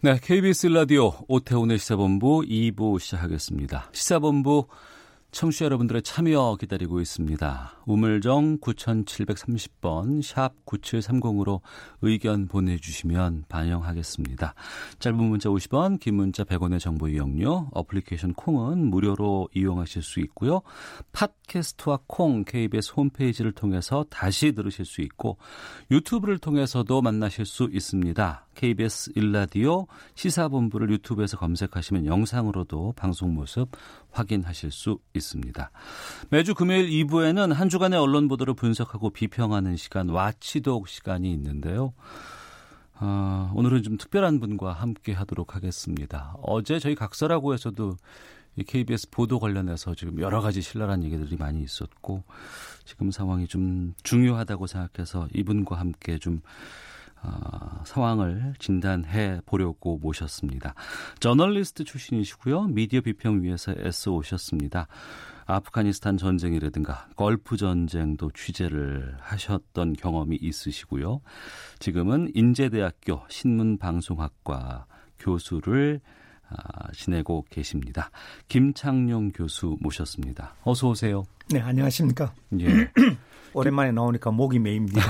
네, KBS 라디오 오태훈의 시사본부 2부 시작하겠습니다. 시사본부 청취자 여러분들의 참여 기다리고 있습니다. 우물정 9730번 샵 9730으로 의견 보내주시면 반영하겠습니다. 짧은 문자 50원, 긴 문자 100원의 정보 이용료, 어플리케이션 콩은 무료로 이용하실 수 있고요. 팟캐스트와 콩, KBS 홈페이지를 통해서 다시 들으실 수 있고 유튜브를 통해서도 만나실 수 있습니다. KBS 1라디오 시사본부를 유튜브에서 검색하시면 영상으로도 방송 모습 확인하실 수 있습니다. 매주 금요일 2부에는 한 주간의 언론 보도를 분석하고 비평하는 시간, 와치독 시간이 있는데요. 오늘은 좀 특별한 분과 함께 하도록 하겠습니다. 어제 저희 각서라고에서도 KBS 보도 관련해서 지금 여러 가지 신랄한 얘기들이 많이 있었고 지금 상황이 좀 중요하다고 생각해서 이분과 함께 좀 상황을 진단해 보려고 모셨습니다. 저널리스트 출신이시고요. 미디어 비평위에서 애써 오셨습니다. 아프가니스탄 전쟁이라든가 걸프 전쟁도 취재를 하셨던 경험이 있으시고요. 지금은 인제대학교 신문방송학과 교수를 지내고 계십니다. 김창룡 교수 모셨습니다. 어서 오세요. 네, 안녕하십니까. 예. 오랜만에 나오니까 목이 메입니다.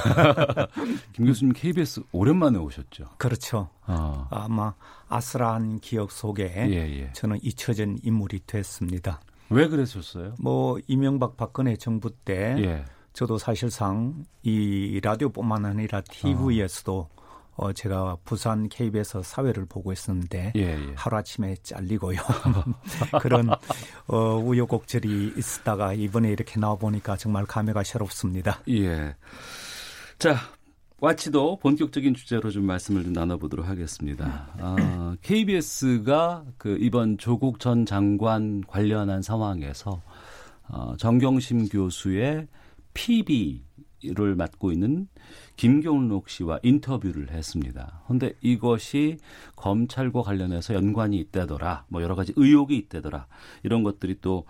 김 교수님 KBS 오랜만에 오셨죠? 그렇죠. 아마 아슬한 기억 속에 저는 잊혀진 인물이 됐습니다. 왜 그랬었어요? 뭐 이명박 박근혜 정부 때 저도 사실상 이 라디오뿐만 아니라 TV에서도 제가 부산 KBS 사회를 보고 있었는데 하루아침에 잘리고요. 그런 우여곡절이 있었다가 이번에 이렇게 나와보니까 정말 감회가 새롭습니다. 예. 자, 와치도 본격적인 주제로 좀 말씀을 좀 나눠보도록 하겠습니다. KBS가 이번 조국 전 장관 관련한 상황에서 정경심 교수의 PB 를 맡고 있는 김경록 씨와 인터뷰를 했습니다. 그런데 이것이 검찰과 관련해서 연관이 있다더라, 뭐 여러 가지 의혹이 있다더라, 이런 것들이 또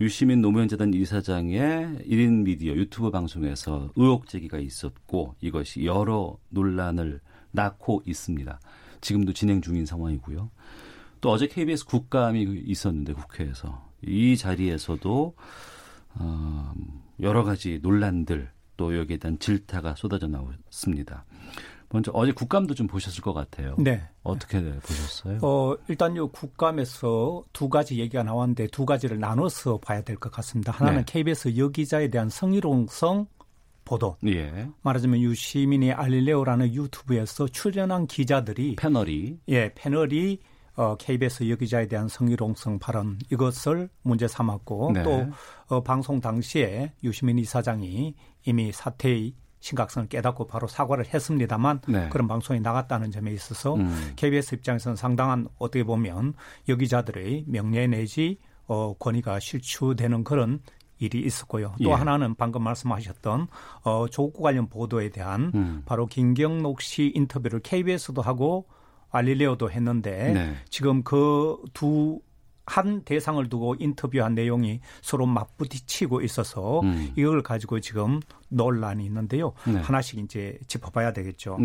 유시민 노무현재단 이사장의 1인 미디어 유튜브 방송에서 의혹 제기가 있었고 이것이 여러 논란을 낳고 있습니다. 지금도 진행 중인 상황이고요. 또 어제 KBS 국감이 있었는데 국회에서 이 자리에서도 여러 가지 논란들 또 여기에 대한 질타가 쏟아져 나왔습니다. 먼저 어제 국감도 좀 보셨을 것 같아요. 네. 어떻게 보셨어요? 일단 요 국감에서 두 가지 얘기가 나왔는데 두 가지를 나눠서 봐야 될 것 같습니다. 하나는 KBS 여기자에 대한 성희롱성 보도. 말하자면 유시민의 알릴레오라는 유튜브에서 출연한 기자들이 패널이 패널이 KBS 여기자에 대한 성희롱성 발언 이것을 문제 삼았고 또 방송 당시에 유시민 이사장이 이미 사태의 심각성을 깨닫고 바로 사과를 했습니다만 그런 방송이 나갔다는 점에 있어서 KBS 입장에서는 상당한 어떻게 보면 여기자들의 명예 내지 권위가 실추되는 그런 일이 있었고요. 또 하나는 방금 말씀하셨던 조국 관련 보도에 대한 바로 김경록 씨 인터뷰를 KBS도 하고 알릴레오도 했는데 지금 그 한 대상을 두고 인터뷰한 내용이 서로 맞부딪히고 있어서 이걸 가지고 지금 논란이 있는데요. 하나씩 이제 짚어봐야 되겠죠.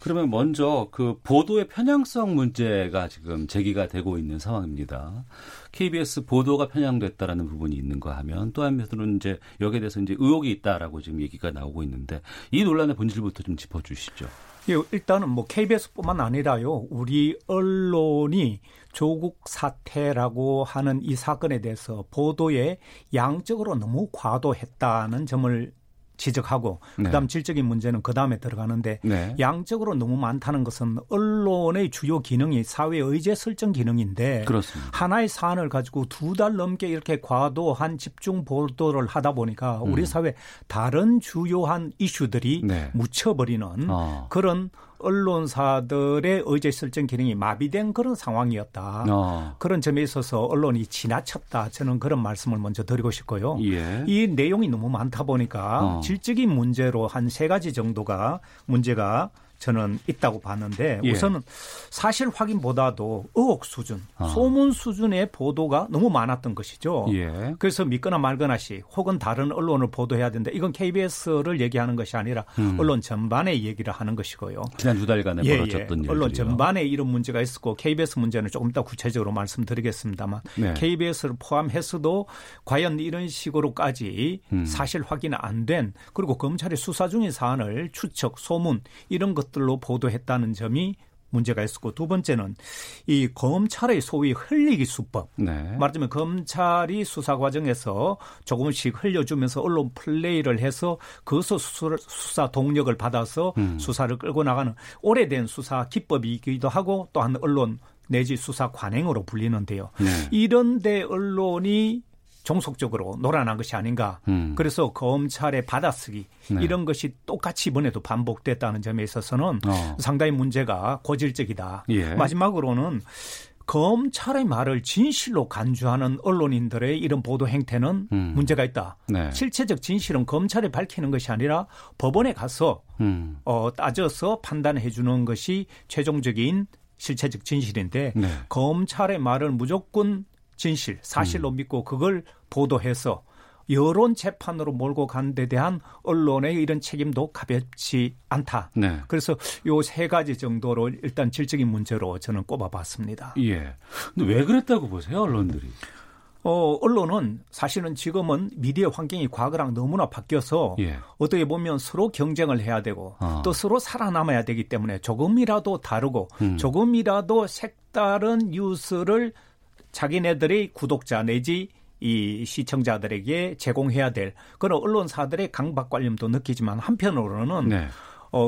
그러면 먼저 그 보도의 편향성 문제가 지금 제기가 되고 있는 상황입니다. KBS 보도가 편향됐다라는 부분이 있는가 하면 또 한편으로는 이제 여기에 대해서 이제 의혹이 있다라고 지금 얘기가 나오고 있는데 이 논란의 본질부터 좀 짚어주시죠. 예, 일단은 뭐 KBS뿐만 아니라요. 우리 언론이 조국 사태라고 하는 이 사건에 대해서 보도에 양적으로 너무 과도했다는 점을 지적하고 그다음 질적인 문제는 그다음에 들어가는데 양적으로 너무 많다는 것은 언론의 주요 기능이 사회의 의제 설정 기능인데 하나의 사안을 가지고 두 달 넘게 이렇게 과도한 집중 보도를 하다 보니까 우리 사회 다른 주요한 이슈들이 묻혀버리는 그런 언론사들의 의제 설정 기능이 마비된 그런 상황이었다. 그런 점에 있어서 언론이 지나쳤다. 저는 그런 말씀을 먼저 드리고 싶고요. 예. 이 내용이 너무 많다 보니까 질적인 문제로 한 세 가지 정도가 문제가 저는 있다고 봤는데 예. 우선은 사실 확인보다도 의혹 수준, 소문 수준의 보도가 너무 많았던 것이죠. 예. 그래서 믿거나 말거나시 혹은 다른 언론을 보도해야 된다. 이건 KBS를 얘기하는 것이 아니라 언론 전반의 얘기를 하는 것이고요. 지난 두 달간에 벌어졌던 일들이요. 언론 전반에 이런 문제가 있었고 KBS 문제는 조금 이따 구체적으로 말씀드리겠습니다만 네. KBS를 포함해서도 과연 이런 식으로까지 사실 확인 안 된 그리고 검찰의 수사 중인 사안을 추측, 소문 이런 것 들로 보도했다는 점이 문제가 있었고 두 번째는 이 검찰의 소위 흘리기 수법. 네. 말하자면 검찰이 수사 과정에서 조금씩 흘려주면서 언론 플레이를 해서 거기서 수사 동력을 받아서 수사를 끌고 나가는 오래된 수사 기법이기도 하고 또한 언론 내지 수사 관행으로 불리는데요. 네. 이런데 언론이 종속적으로 놀아난 것이 아닌가. 그래서 검찰의 받아쓰기 네. 이런 것이 똑같이 이번에도 반복됐다는 점에 있어서는 상당히 문제가 고질적이다. 예. 마지막으로는 검찰의 말을 진실로 간주하는 언론인들의 이런 보도 행태는 문제가 있다. 네. 실체적 진실은 검찰이 밝히는 것이 아니라 법원에 가서 따져서 판단해 주는 것이 최종적인 실체적 진실인데 네. 검찰의 말을 무조건 진실, 사실로 믿고 그걸 보도해서 여론 재판으로 몰고 간 데 대한 언론의 이런 책임도 가볍지 않다. 네. 그래서 요 세 가지 정도로 일단 질적인 문제로 저는 꼽아봤습니다. 예. 근데 왜 그랬다고 보세요, 언론들이? 언론은 사실은 지금은 미디어 환경이 과거랑 너무나 바뀌어서 예. 어떻게 보면 서로 경쟁을 해야 되고 또 서로 살아남아야 되기 때문에 조금이라도 다르고 조금이라도 색다른 뉴스를 자기네들의 구독자 내지 이 시청자들에게 제공해야 될 그런 언론사들의 강박관념도 느끼지만 한편으로는 네.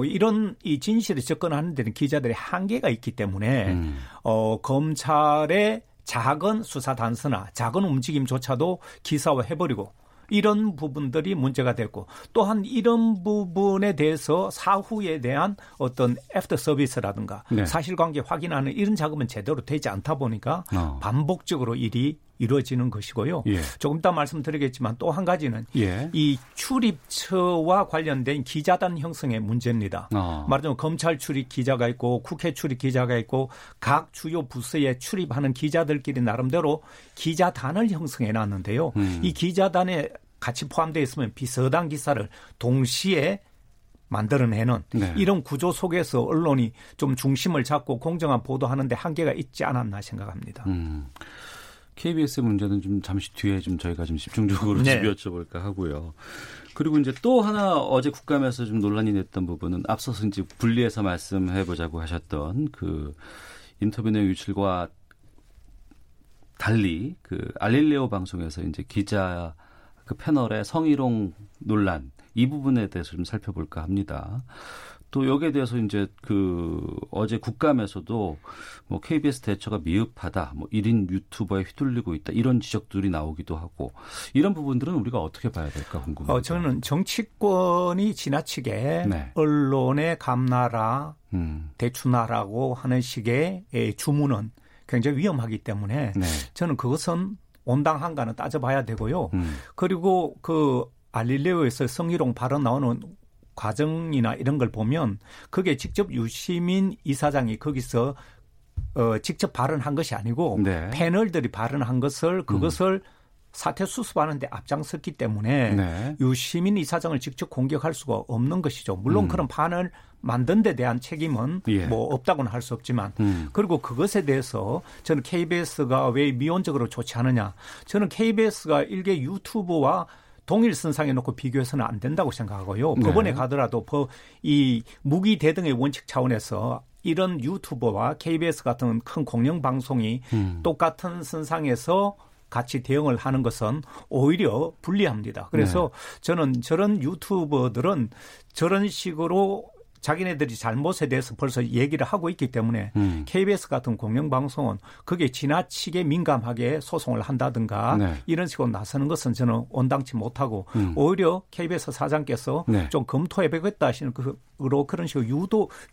이런 이 진실에 접근하는 데는 기자들의 한계가 있기 때문에 검찰의 작은 수사 단서나 작은 움직임조차도 기사화해버리고 이런 부분들이 문제가 됐고 또한 이런 부분에 대해서 사후에 대한 어떤 애프터 서비스라든가 네. 사실관계 확인하는 이런 작업은 제대로 되지 않다 보니까 반복적으로 일이 이루어지는 것이고요. 예. 조금 이따 말씀드리겠지만 또 한 가지는 예. 이 출입처와 관련된 기자단 형성의 문제입니다. 말하자면 검찰 출입 기자가 있고 국회 출입 기자가 있고 각 주요 부서에 출입하는 기자들끼리 나름대로 기자단을 형성해 놨는데요. 이 기자단에 같이 포함되어 있으면 비슷한 기사를 동시에 만들어내는 네. 이런 구조 속에서 언론이 좀 중심을 잡고 공정한 보도하는 데 한계가 있지 않았나 생각합니다. KBS 문제는 좀 잠시 뒤에 좀 저희가 좀 집중적으로 네. 여쭤볼까 하고요. 그리고 이제 또 하나 어제 국감에서 좀 논란이 됐던 부분은 앞서서 이제 분리해서 말씀해보자고 하셨던 그 인터뷰 내용 유출과 달리 그 알릴레오 방송에서 이제 기자 그 패널의 성희롱 논란 이 부분에 대해서 좀 살펴볼까 합니다. 또 여기에 대해서 이제 그 어제 국감에서도 뭐 KBS 대처가 미흡하다, 뭐 1인 유튜버에 휘둘리고 있다 이런 지적들이 나오기도 하고 이런 부분들은 우리가 어떻게 봐야 될까 궁금합니다. 저는 정치권이 지나치게 네. 언론에 감나라, 대추나라고 하는 식의 주문은 굉장히 위험하기 때문에 네. 저는 그것은 온당한가는 따져봐야 되고요. 그리고 그 알릴레오에서 성희롱 발언 나오는 과정이나 이런 걸 보면 그게 직접 유시민 이사장이 거기서 직접 발언한 것이 아니고 네. 패널들이 발언한 것을 그것을 사태 수습하는 데 앞장섰기 때문에 네. 유시민 이사장을 직접 공격할 수가 없는 것이죠. 물론 그런 판을 만든 데 대한 책임은 예. 뭐 없다고는 할 수 없지만 그리고 그것에 대해서 저는 KBS가 왜 미온적으로 조치하느냐. 저는 KBS가 일개 유튜브와 동일선상에 놓고 비교해서는 안 된다고 생각하고요. 법원에 네. 가더라도 이 무기대등의 원칙 차원에서 이런 유튜버와 KBS 같은 큰 공영방송이 똑같은 선상에서 같이 대응을 하는 것은 오히려 불리합니다. 그래서 네. 저는 저런 유튜버들은 저런 식으로 자기네들이 잘못에 대해서 벌써 얘기를 하고 있기 때문에 KBS 같은 공영방송은 그게 지나치게 민감하게 소송을 한다든가 네. 이런 식으로 나서는 것은 저는 온당치 못하고 오히려 KBS 사장께서 네. 좀 검토해보겠다 하시는 그런 식으로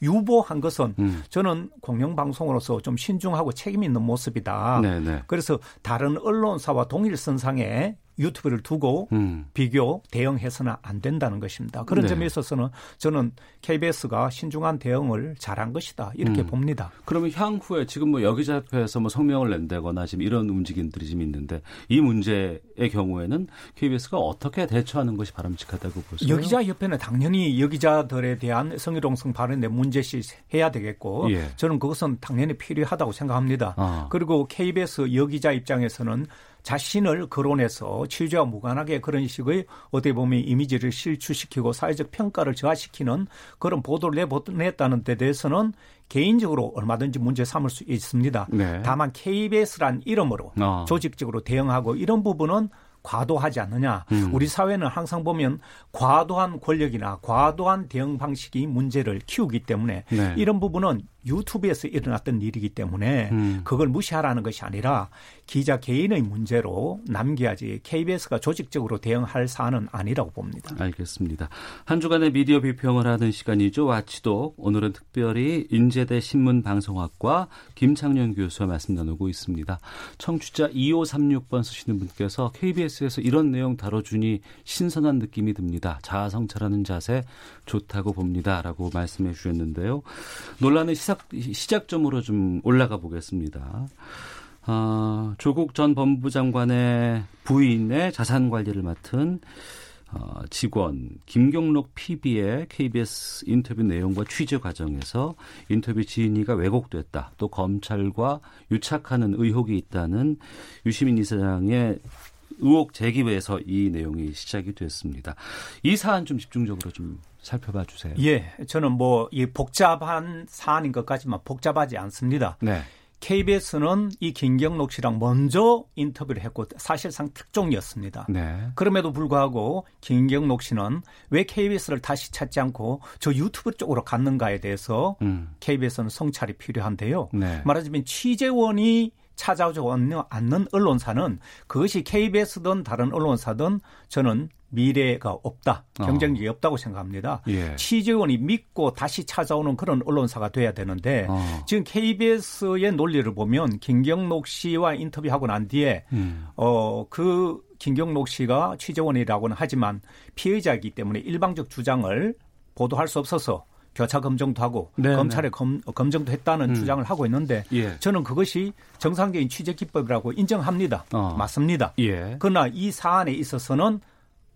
유보한 것은 저는 공영방송으로서 좀 신중하고 책임 있는 모습이다. 네네. 그래서 다른 언론사와 동일선상에 유튜브를 두고 비교 대응해서는 안 된다는 것입니다. 그런 네. 점에 있어서는 저는 KBS가 신중한 대응을 잘한 것이다 이렇게 봅니다. 그러면 향후에 지금 뭐 여기자협회에서 뭐 성명을 낸다거나 지금 이런 움직임들이 지금 있는데 이 문제의 경우에는 KBS가 어떻게 대처하는 것이 바람직하다고 보세요? 여기자협회는 당연히 여기자들에 대한 성희롱성 발언에 문제시해야 되겠고 예. 저는 그것은 당연히 필요하다고 생각합니다. 아. 그리고 KBS 여기자 입장에서는 자신을 거론해서 취재와 무관하게 그런 식의 어떻게 보면 이미지를 실추시키고 사회적 평가를 저하시키는 그런 보도를 내보냈다는 데 대해서는 개인적으로 얼마든지 문제 삼을 수 있습니다. 네. 다만 KBS란 이름으로 조직적으로 대응하고 이런 부분은 과도하지 않느냐. 우리 사회는 항상 보면 과도한 권력이나 과도한 대응 방식이 문제를 키우기 때문에 네. 이런 부분은 유튜브에서 일어났던 일이기 때문에 그걸 무시하라는 것이 아니라 기자 개인의 문제로 남겨야지 KBS가 조직적으로 대응할 사안은 아니라고 봅니다. 알겠습니다. 한 주간의 미디어 비평을 하는 시간이죠. 와치독. 오늘은 특별히 인제대 신문방송학과 김창룡 교수와 말씀 나누고 있습니다. 청취자 2536번 쓰시는 분께서 KBS에서 이런 내용 다뤄주니 신선한 느낌이 듭니다. 자아성찰하는 자세 좋다고 봅니다. 라고 말씀해 주셨는데요. 논란의 시작점으로 좀 올라가 보겠습니다. 조국 전 법무부 장관의 부인의 자산 관리를 맡은 직원 김경록 PB의 KBS 인터뷰 내용과 취재 과정에서 인터뷰 진위가 왜곡됐다. 또 검찰과 유착하는 의혹이 있다는 유시민 이사장의 의혹 제기에서 이 내용이 시작이 됐습니다. 이 사안 좀 집중적으로 좀 살펴봐 주세요. 예, 저는 뭐 이 복잡한 사안인 것까지만 복잡하지 않습니다. 네. KBS는 이 김경록 씨랑 먼저 인터뷰를 했고 사실상 특종이었습니다. 네. 그럼에도 불구하고 김경록 씨는 왜 KBS를 다시 찾지 않고 저 유튜브 쪽으로 갔는가에 대해서 KBS는 성찰이 필요한데요. 네. 말하자면 취재원이 찾아오지 않는 언론사는 그것이 KBS든 다른 언론사든 저는 미래가 없다. 경쟁력이 없다고 생각합니다. 예. 취재원이 믿고 다시 찾아오는 그런 언론사가 돼야 되는데 지금 KBS의 논리를 보면 김경록 씨와 인터뷰하고 난 뒤에 그 김경록 씨가 취재원이라고는 하지만 피의자이기 때문에 일방적 주장을 보도할 수 없어서 교차 검증도 하고 네네. 검찰에 검증도 했다는 주장을 하고 있는데 예. 저는 그것이 정상적인 취재 기법이라고 인정합니다. 맞습니다. 예. 그러나 이 사안에 있어서는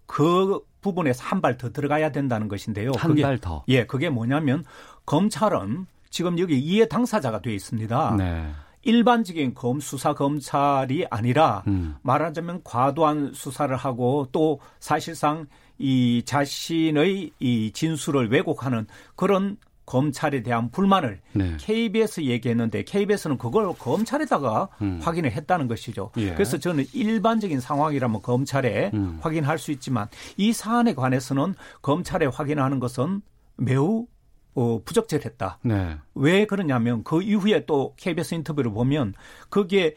그 부분에서 한 발 더 들어가야 된다는 것인데요. 한 발 더. 예, 그게 뭐냐면 검찰은 지금 여기 이해 당사자가 되어 있습니다. 네. 일반적인 수사 검찰이 아니라 말하자면 과도한 수사를 하고 또 사실상 이 자신의 이 진술을 왜곡하는 그런 검찰에 대한 불만을 네. KBS 얘기했는데 KBS는 그걸 검찰에다가 확인을 했다는 것이죠. 예. 그래서 저는 일반적인 상황이라면 검찰에 확인할 수 있지만 이 사안에 관해서는 검찰에 확인하는 것은 매우 부적절했다. 네. 왜 그러냐면 그 이후에 또 KBS 인터뷰를 보면 거기에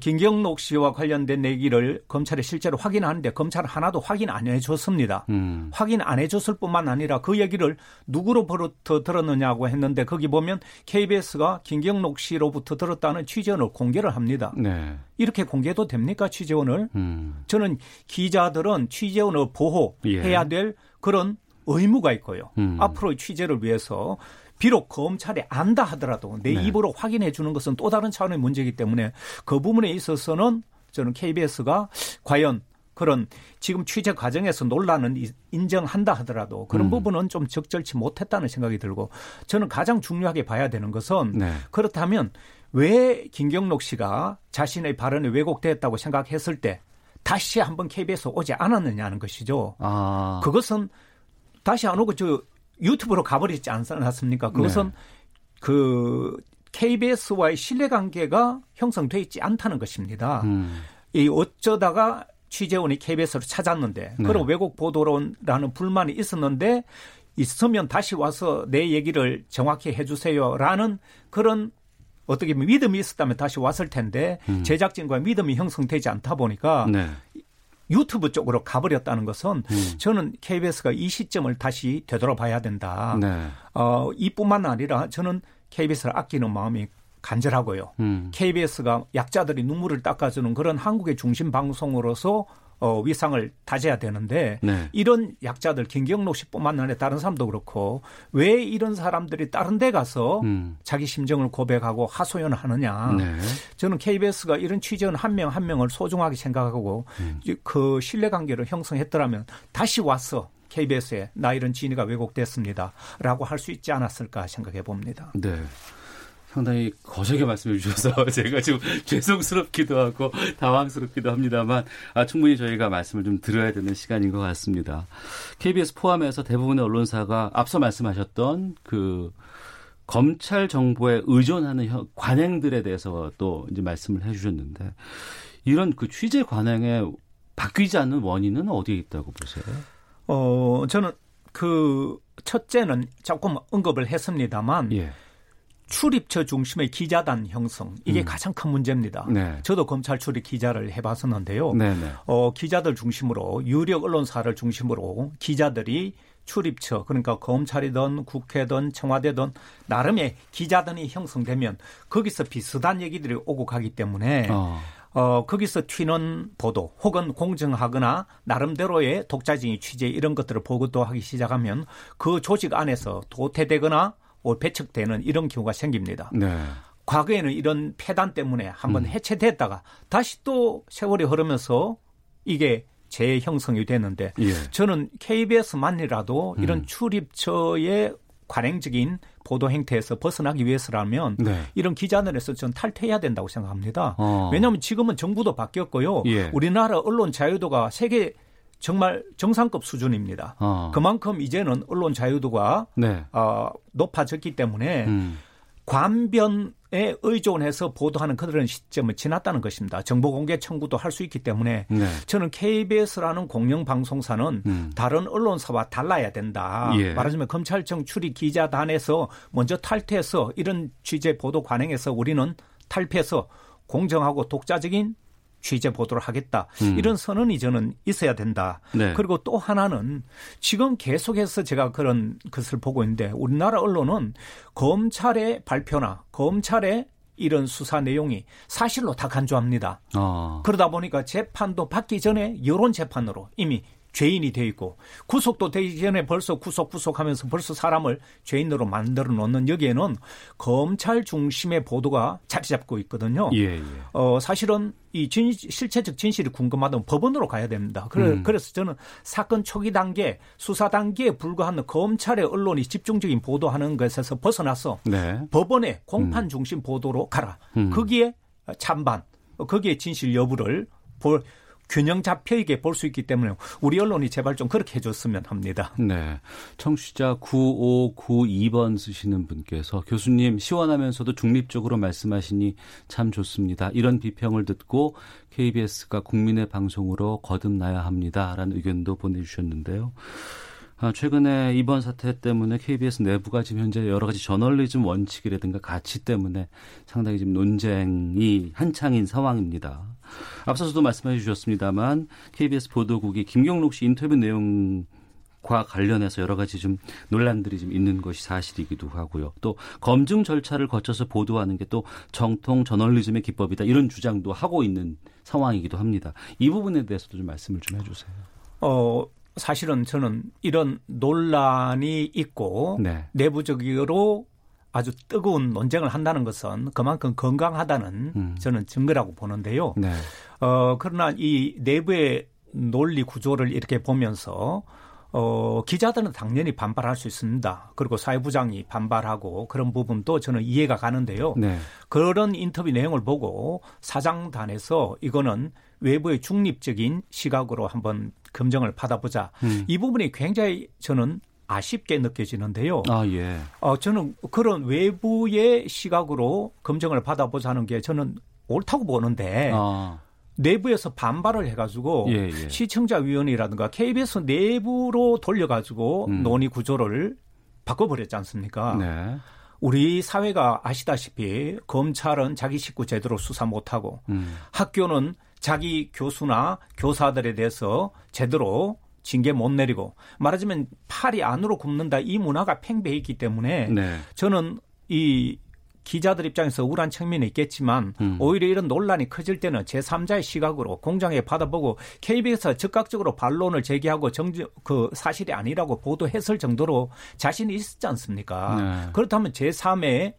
김경록 씨와 관련된 얘기를 검찰에 실제로 확인하는데 검찰은 하나도 확인 안 해줬습니다. 확인 안 해줬을 뿐만 아니라 그 얘기를 누구로부터 들었느냐고 했는데 거기 보면 KBS가 김경록 씨로부터 들었다는 취재원을 공개를 합니다. 네. 이렇게 공개도 됩니까 취재원을? 저는 기자들은 취재원을 보호해야 될 예. 그런 의무가 있고요. 앞으로의 취재를 위해서 비록 검찰이 안다 하더라도 내 네. 입으로 확인해 주는 것은 또 다른 차원의 문제이기 때문에 그 부분에 있어서는 저는 KBS가 과연 그런 지금 취재 과정에서 논란은 인정한다 하더라도 그런 부분은 좀 적절치 못했다는 생각이 들고 저는 가장 중요하게 봐야 되는 것은 네. 그렇다면 왜 김경록 씨가 자신의 발언이 왜곡되었다고 생각했을 때 다시 한번 KBS 오지 않았느냐는 것이죠. 아. 그것은 다시 안 오고 저 유튜브로 가버리지 않았습니까? 그것은 네. 그 KBS와의 신뢰관계가 형성되어 있지 않다는 것입니다. 이 어쩌다가 취재원이 KBS로 찾았는데 네. 그런 왜곡 보도라는 불만이 있었는데 있으면 다시 와서 내 얘기를 정확히 해주세요라는 그런 어떻게 보면 믿음이 있었다면 다시 왔을 텐데 제작진과 믿음이 형성되지 않다 보니까 네. 유튜브 쪽으로 가버렸다는 것은 저는 KBS가 이 시점을 다시 되돌아봐야 된다. 네. 이뿐만 아니라 저는 KBS를 아끼는 마음이 간절하고요. KBS가 약자들이 눈물을 닦아주는 그런 한국의 중심 방송으로서 위상을 다져야 되는데 네. 이런 약자들 김경록 씨뿐만 아니라 다른 사람도 그렇고 왜 이런 사람들이 다른 데 가서 자기 심정을 고백하고 하소연을 하느냐. 네. 저는 KBS가 이런 취재원 한 명 한 명을 소중하게 생각하고 그 신뢰관계를 형성했더라면 다시 와서 KBS에 나 이런 진위가 왜곡됐습니다 라고 할 수 있지 않았을까 생각해 봅니다. 네. 상당히 거세게 말씀해 주셔서 제가 지금 죄송스럽기도 하고 당황스럽기도 합니다만 충분히 저희가 말씀을 좀 드려야 되는 시간인 것 같습니다. KBS 포함해서 대부분의 언론사가 앞서 말씀하셨던 그 검찰 정보에 의존하는 관행들에 대해서 또 이제 말씀을 해 주셨는데 이런 그 취재 관행에 바뀌지 않는 원인은 어디에 있다고 보세요? 저는 그 첫째는 조금 언급을 했습니다만 예. 출입처 중심의 기자단 형성 이게 가장 큰 문제입니다. 네. 저도 검찰 출입 기자를 해봤었는데요. 네, 네. 기자들 중심으로 유력 언론사를 중심으로 기자들이 출입처 그러니까 검찰이든 국회든 청와대든 나름의 기자단이 형성되면 거기서 비슷한 얘기들이 오고 가기 때문에 거기서 튀는 보도 혹은 공정하거나 나름대로의 독자적인 취재 이런 것들을 보도하기 시작하면 그 조직 안에서 도태되거나 배척되는 이런 경우가 생깁니다. 네. 과거에는 이런 폐단 때문에 한번 해체됐다가 다시 또 세월이 흐르면서 이게 재형성이 되는데 예. 저는 KBS만이라도 이런 출입처의 관행적인 보도 행태에서 벗어나기 위해서라면 네. 이런 기자들에서 전 탈퇴해야 된다고 생각합니다. 왜냐하면 지금은 정부도 바뀌었고요. 예. 우리나라 언론 자유도가 세계 정말 정상급 수준입니다. 그만큼 이제는 언론 자유도가 네. 높아졌기 때문에 관변에 의존해서 보도하는 그런 시점을 지났다는 것입니다. 정보공개 청구도 할 수 있기 때문에 네. 저는 KBS라는 공영방송사는 다른 언론사와 달라야 된다. 예. 말하자면 검찰청 출입 기자단에서 먼저 탈퇴해서 이런 취재 보도 관행에서 우리는 탈퇴해서 공정하고 독자적인 취재 보도를 하겠다. 이런 선언이 저는 있어야 된다. 네. 그리고 또 하나는 지금 계속해서 제가 그런 것을 보고 있는데 우리나라 언론은 검찰의 발표나 검찰의 이런 수사 내용이 사실로 다 간주합니다. 그러다 보니까 재판도 받기 전에 여론 재판으로 이미 죄인이 돼 있고 구속도 되기 전에 벌써 구속하면서 벌써 사람을 죄인으로 만들어 놓는 여기에는 검찰 중심의 보도가 자리 잡고 있거든요. 예, 예. 사실은 이 실체적 진실이 궁금하다면 법원으로 가야 됩니다. 그래서 저는 사건 초기 단계, 수사 단계에 불과한 검찰의 언론이 집중적인 보도하는 것에서 벗어나서 네. 법원의 공판 중심 보도로 가라. 거기에 찬반, 거기에 진실 여부를 균형 잡혀 있게 볼 수 있기 때문에 우리 언론이 제발 좀 그렇게 해줬으면 합니다. 네, 청취자 9592번 쓰시는 분께서 교수님 시원하면서도 중립적으로 말씀하시니 참 좋습니다. 이런 비평을 듣고 KBS가 국민의 방송으로 거듭나야 합니다라는 의견도 보내주셨는데요. 최근에 이번 사태 때문에 KBS 내부가 지금 현재 여러 가지 저널리즘 원칙이라든가 가치 때문에 상당히 지금 논쟁이 한창인 상황입니다. 앞서서도 말씀해 주셨습니다만 KBS 보도국이 김경록 씨 인터뷰 내용과 관련해서 여러 가지 좀 논란들이 좀 있는 것이 사실이기도 하고요. 또 검증 절차를 거쳐서 보도하는 게 또 정통 저널리즘의 기법이다 이런 주장도 하고 있는 상황이기도 합니다. 이 부분에 대해서도 좀 말씀을 좀 해주세요. 사실은 저는 이런 논란이 있고 네. 내부적으로 아주 뜨거운 논쟁을 한다는 것은 그만큼 건강하다는 저는 증거라고 보는데요. 네. 그러나 이 내부의 논리 구조를 이렇게 보면서 기자들은 당연히 반발할 수 있습니다. 그리고 사회부장이 반발하고 그런 부분도 저는 이해가 가는데요. 네. 그런 인터뷰 내용을 보고 사장단에서 이거는 외부의 중립적인 시각으로 한번 검증을 받아보자. 이 부분이 굉장히 저는 아쉽게 느껴지는데요. 예. 저는 그런 외부의 시각으로 검증을 받아보자는 게 저는 옳다고 보는데 내부에서 반발을 해가지고 시청자위원회라든가 KBS 내부로 돌려가지고 논의 구조를 바꿔버렸지 않습니까? 네. 우리 사회가 아시다시피 검찰은 자기 식구 제대로 수사 못하고 학교는 자기 교수나 교사들에 대해서 제대로 징계 못 내리고 말하자면 팔이 안으로 굽는다 이 문화가 팽배해 있기 때문에 네. 저는 이 기자들 입장에서 우울한 측면이 있겠지만 오히려 이런 논란이 커질 때는 제3자의 시각으로 공장에 받아보고 KBS가 즉각적으로 반론을 제기하고 그 사실이 아니라고 보도했을 정도로 자신이 있었지 않습니까? 네. 그렇다면 제3의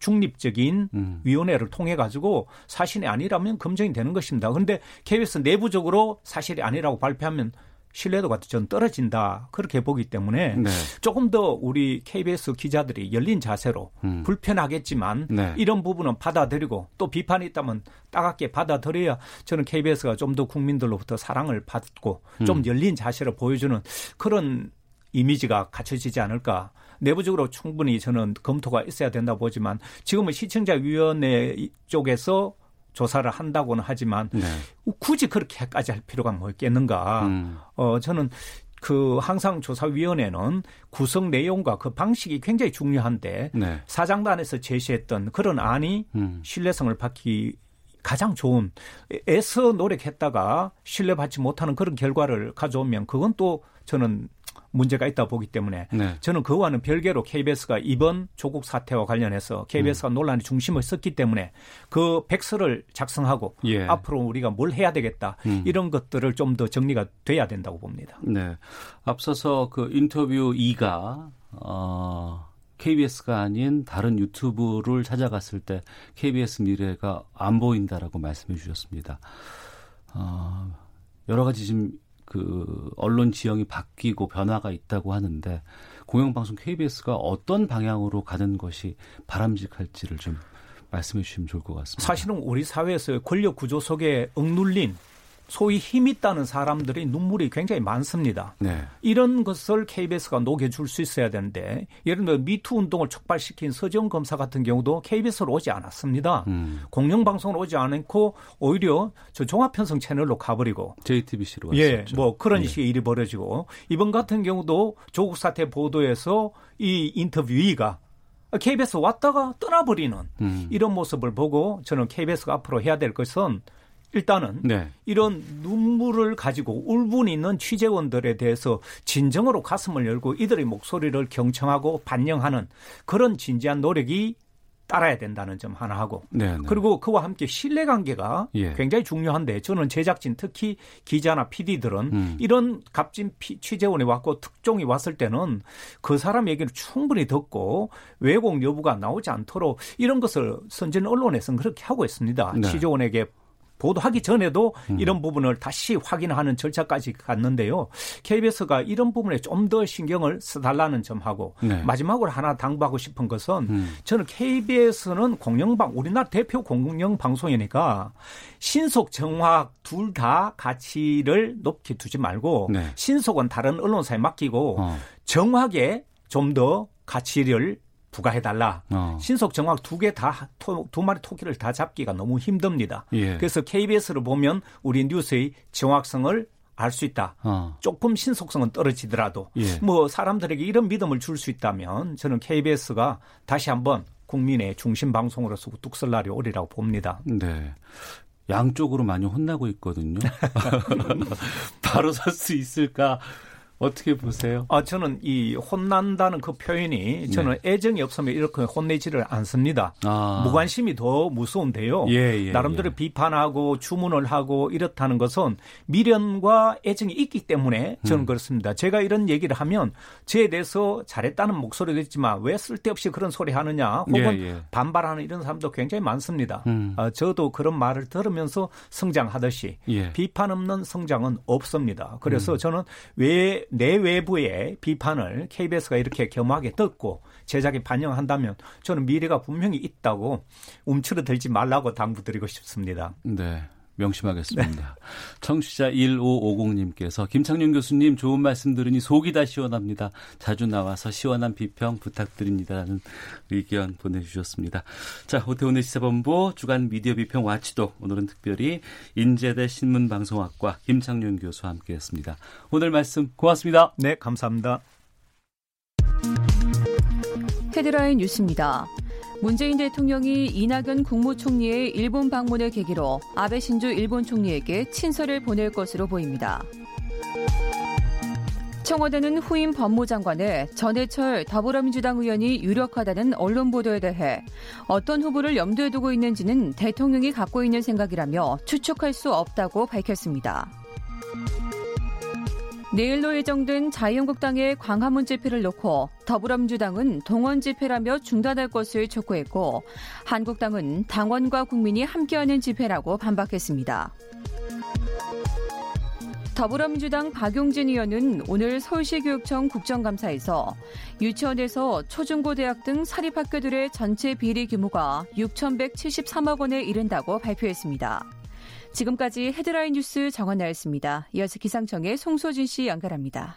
중립적인 위원회를 통해 가지고 사실이 아니라면 검증이 되는 것입니다. 그런데 KBS 내부적으로 사실이 아니라고 발표하면 신뢰도가 전 떨어진다 그렇게 보기 때문에 네. 조금 더 우리 KBS 기자들이 열린 자세로 불편하겠지만 네. 이런 부분은 받아들이고 또 비판이 있다면 따갑게 받아들여야 저는 KBS가 좀 더 국민들로부터 사랑을 받고 좀 열린 자세를 보여주는 그런 이미지가 갖춰지지 않을까. 내부적으로 충분히 저는 검토가 있어야 된다고 보지만 지금은 시청자위원회 쪽에서 조사를 한다고는 하지만 네. 굳이 그렇게까지 할 필요가 뭐 있겠는가. 저는 그 항상 조사위원회는 구성 내용과 그 방식이 굉장히 중요한데 네. 사장단에서 제시했던 그런 안이 신뢰성을 받기 가장 좋은 애써 노력했다가 신뢰받지 못하는 그런 결과를 가져오면 그건 또 저는 문제가 있다 보기 때문에 네. 저는 그와는 별개로 KBS가 이번 조국 사태와 관련해서 KBS가 논란의 중심을 썼기 때문에 그 백서를 작성하고 예. 앞으로 우리가 뭘 해야 되겠다 이런 것들을 좀 더 정리가 돼야 된다고 봅니다. 네. 앞서서 그 인터뷰 2가 KBS가 아닌 다른 유튜브를 찾아갔을 때 KBS 미래가 안 보인다라고 말씀해 주셨습니다. 여러 가지 지금 그 언론 지형이 바뀌고 변화가 있다고 하는데 공영방송 KBS가 어떤 방향으로 가는 것이 바람직할지를 좀 말씀해 주시면 좋을 것 같습니다. 사실은 우리 사회에서 권력 구조 속에 억눌린 소위 힘 있다는 사람들의 눈물이 굉장히 많습니다. 네. 이런 것을 KBS가 녹여줄 수 있어야 되는데 예를 들어 미투 운동을 촉발시킨 서지원 검사 같은 경우도 KBS로 오지 않았습니다. 공영방송으로 오지 않고 오히려 저 종합편성 채널로 가버리고 JTBC로 갔었죠. 예, 뭐 그런 식의 일이 벌어지고 이번 같은 경우도 조국 사태 보도에서 이 인터뷰이가 KBS 왔다가 떠나버리는 이런 모습을 보고 저는 KBS가 앞으로 해야 될 것은 일단은 네. 이런 눈물을 가지고 울분이 있는 취재원들에 대해서 진정으로 가슴을 열고 이들의 목소리를 경청하고 반영하는 그런 진지한 노력이 따라야 된다는 점 하나 하고 네, 네. 그리고 그와 함께 신뢰관계가 예. 굉장히 중요한데 저는 제작진 특히 기자나 PD들은 이런 값진 취재원이 왔고 특종이 왔을 때는 그 사람 얘기를 충분히 듣고 왜곡 여부가 나오지 않도록 이런 것을 선진 언론에서는 그렇게 하고 있습니다. 네. 취재원에게 보도하기 전에도 이런 부분을 다시 확인하는 절차까지 갔는데요. KBS가 이런 부분에 좀 더 신경을 써달라는 점하고 네. 마지막으로 하나 당부하고 싶은 것은 저는 KBS는 우리나라 대표 공영방송이니까 신속, 정확 둘 다 가치를 높게 두지 말고 네. 신속은 다른 언론사에 맡기고 정확에 좀 더 가치를 부과해달라. 신속, 정확 두 개 다, 두 마리 토끼를 다 잡기가 너무 힘듭니다. 예. 그래서 KBS를 보면 우리 뉴스의 정확성을 알 수 있다. 조금 신속성은 떨어지더라도 예. 뭐 사람들에게 이런 믿음을 줄 수 있다면 저는 KBS가 다시 한번 국민의 중심 방송으로서 뚝설 날이 오리라고 봅니다. 네. 양쪽으로 많이 혼나고 있거든요. 바로 설 수 있을까? 어떻게 보세요? 저는 이 혼난다는 그 표현이 저는 네. 애정이 없으면 이렇게 혼내지를 않습니다. 무관심이 더 무서운데요. 나름대로 비판하고 주문을 하고 이렇다는 것은 미련과 애정이 있기 때문에 저는 그렇습니다. 제가 이런 얘기를 하면 저에 대해서 잘했다는 목소리도 있지만 왜 쓸데없이 그런 소리 하느냐 혹은 반발하는 이런 사람도 굉장히 많습니다. 저도 그런 말을 들으면서 성장하듯이 비판 없는 성장은 없습니다. 그래서 저는 왜 내 외부의 비판을 KBS가 이렇게 겸허하게 듣고 제작에 반영한다면 저는 미래가 분명히 있다고 움츠러들지 말라고 당부드리고 싶습니다. 네, 명심하겠습니다. 청취자 1550님께서 김창룡 교수님 좋은 말씀 들으니 속이 다 시원합니다. 자주 나와서 시원한 비평 부탁드립니다라는 의견 보내주셨습니다. 자, 오태훈의 시사본부 주간 미디어 비평 와치독, 오늘은 특별히 인제대 신문방송학과 김창룡 교수와 함께했습니다. 오늘 말씀 고맙습니다. 네, 감사합니다. 헤드라인 뉴스입니다. 문재인 대통령이 이낙연 국무총리의 일본 방문을 계기로 아베 신조 일본 총리에게 친서를 보낼 것으로 보입니다. 청와대는 후임 법무장관에 전해철 더불어민주당 의원이 유력하다는 언론 보도에 대해 어떤 후보를 염두에 두고 있는지는 대통령이 갖고 있는 생각이라며 추측할 수 없다고 밝혔습니다. 내일로 예정된 자유한국당의 광화문 집회를 놓고 더불어민주당은 동원 집회라며 중단할 것을 촉구했고, 한국당은 당원과 국민이 함께하는 집회라고 반박했습니다. 더불어민주당 박용진 의원은 오늘 서울시교육청 국정감사에서 유치원에서 초중고대학 등 사립학교들의 전체 비리 규모가 6,173억 원에 이른다고 발표했습니다. 지금까지 헤드라인 뉴스 정원나였습니다. 이어서 기상청의 송소진 씨 연결합니다.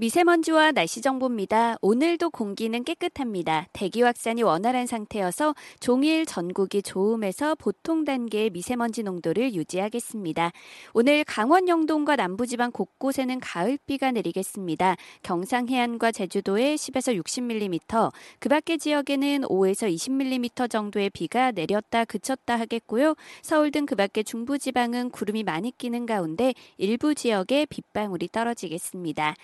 미세먼지와 날씨 정보입니다. 오늘도 공기는 깨끗합니다. 대기 확산이 원활한 상태여서 종일 전국이 좋음에서 보통 단계의 미세먼지 농도를 유지하겠습니다. 오늘 강원 영동과 남부지방 곳곳에는 가을비가 내리겠습니다. 경상 해안과 제주도에 10에서 60mm, 그 밖의 지역에는 5에서 20mm 정도의 비가 내렸다 그쳤다 하겠고요. 서울 등 그 밖의 중부지방은 구름이 많이 끼는 가운데 일부 지역에 빗방울이 떨어지겠습니다.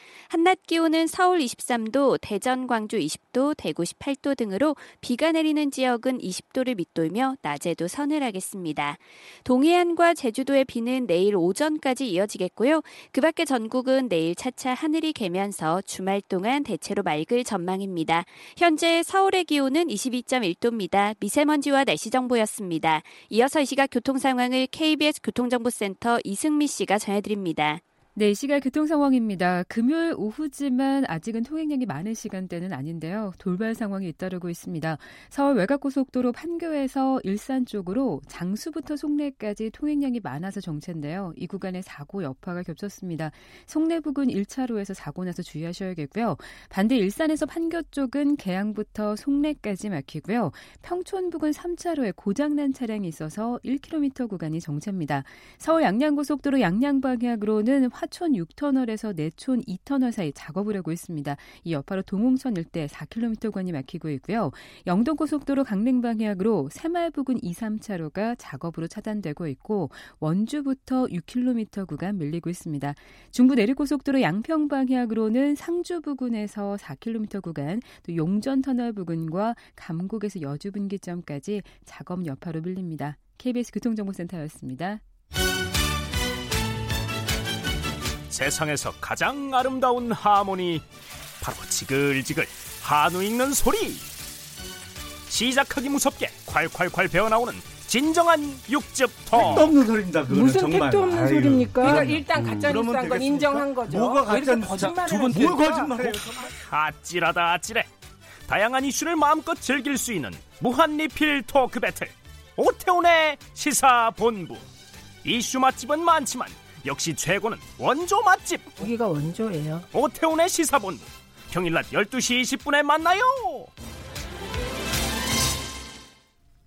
낮 기온은 서울 23도, 대전, 광주 20도, 대구 18도 등으로 비가 내리는 지역은 20도를 밑돌며 낮에도 서늘하겠습니다. 동해안과 제주도의 비는 내일 오전까지 이어지겠고요. 그 밖의 전국은 내일 차차 하늘이 개면서 주말 동안 대체로 맑을 전망입니다. 현재 서울의 기온은 22.1도입니다. 미세먼지와 날씨 정보였습니다. 이어서 이 시각 교통 상황을 KBS 교통정보센터 이승미 씨가 전해드립니다. 네, 이 시각 교통 상황입니다. 금요일 오후지만 아직은 통행량이 많은 시간대는 아닌데요. 돌발 상황이 잇따르고 있습니다. 서울 외곽고속도로 판교에서 일산 쪽으로 장수부터 송내까지 통행량이 많아서 정체인데요. 이 구간에 사고 여파가 겹쳤습니다. 송내 부근 1차로에서 사고 나서 주의하셔야겠고요. 반대 일산에서 판교 쪽은 계양부터 송내까지 막히고요. 평촌 부근 3차로에 고장난 차량이 있어서 1km 구간이 정체입니다. 서울 양양고속도로 양양 방향으로는 하천 6터널에서 내촌 2터널 사이 작업을 하고 있습니다. 이 여파로 동홍천 일대 4km 구간이 막히고 있고요. 영동고속도로 강릉 방향으로 새마을 부근 2, 3차로가 작업으로 차단되고 있고, 원주부터 6km 구간 밀리고 있습니다. 중부 내륙고속도로 양평 방향으로는 상주 부근에서 4km 구간, 또 용전터널 부근과 감곡에서 여주분기점까지 작업 여파로 밀립니다. KBS 교통정보센터였습니다. 세상에서 가장 아름다운 하모니, 바로 지글지글 한우 익는 소리. 시작하기 무섭게 콸콸콸 배어나오는 진정한 육즙통. 택도 없는 소리입니다. 그거는 무슨 정말. 택도 없는 소리입니까? 그러니까 일단 가짜 뉴스한 건 인정한 거죠. 뭐가 가짜 거짓말이에요. 아찔하다 아찔해. 다양한 이슈를 마음껏 즐길 수 있는 무한리필 토크 배틀, 오태훈의 시사본부. 이슈 맛집은 많지만 역시 최고는 원조 맛집. 여기가 원조예요. 오태훈의 시사본부, 평일 낮 12시 20분에 만나요.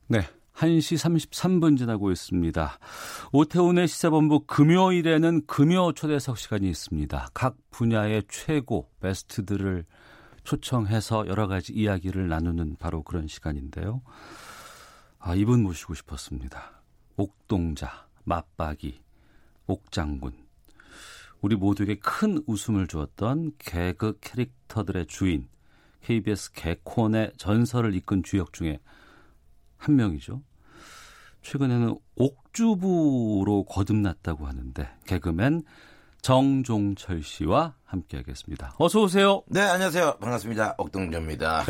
네, 1시 33분 지나고 있습니다. 오태훈의 시사본부 금요일에는 금요 초대석 시간이 있습니다. 각 분야의 최고 베스트들을 초청해서 여러 가지 이야기를 나누는 바로 그런 시간인데요. 아, 이분 모시고 싶었습니다. 옥동자, 맞박이, 옥장군, 우리 모두에게 큰 웃음을 주었던 개그 캐릭터들의 주인, KBS 개콘의 전설을 이끈 주역 중에 한 명이죠. 최근에는 옥주부로 거듭났다고 하는데 개그맨 정종철 씨와 함께하겠습니다. 어서 오세요. 네, 안녕하세요. 반갑습니다. 옥동자입니다.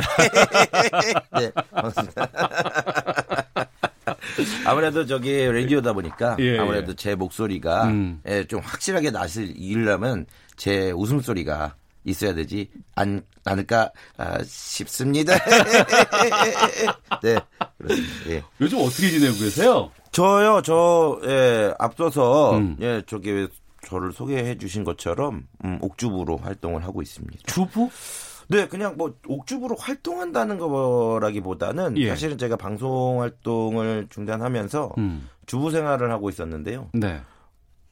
네, 반갑습니다. 아무래도 저기 라디오다 보니까 아무래도 제 목소리가 좀 확실하게 낯을 익으려면 제 웃음소리가 있어야 되지 않을까 싶습니다. 네, 그렇습니다. 예. 요즘 어떻게 지내고 계세요? 저요, 저, 예, 앞서서, 예, 저기, 저를 소개해 주신 것처럼, 옥주부로 활동을 하고 있습니다. 주부? 네, 그냥 뭐, 옥주부로 활동한다는 거라기보다는, 예. 사실은 제가 방송 활동을 중단하면서, 주부 생활을 하고 있었는데요. 네.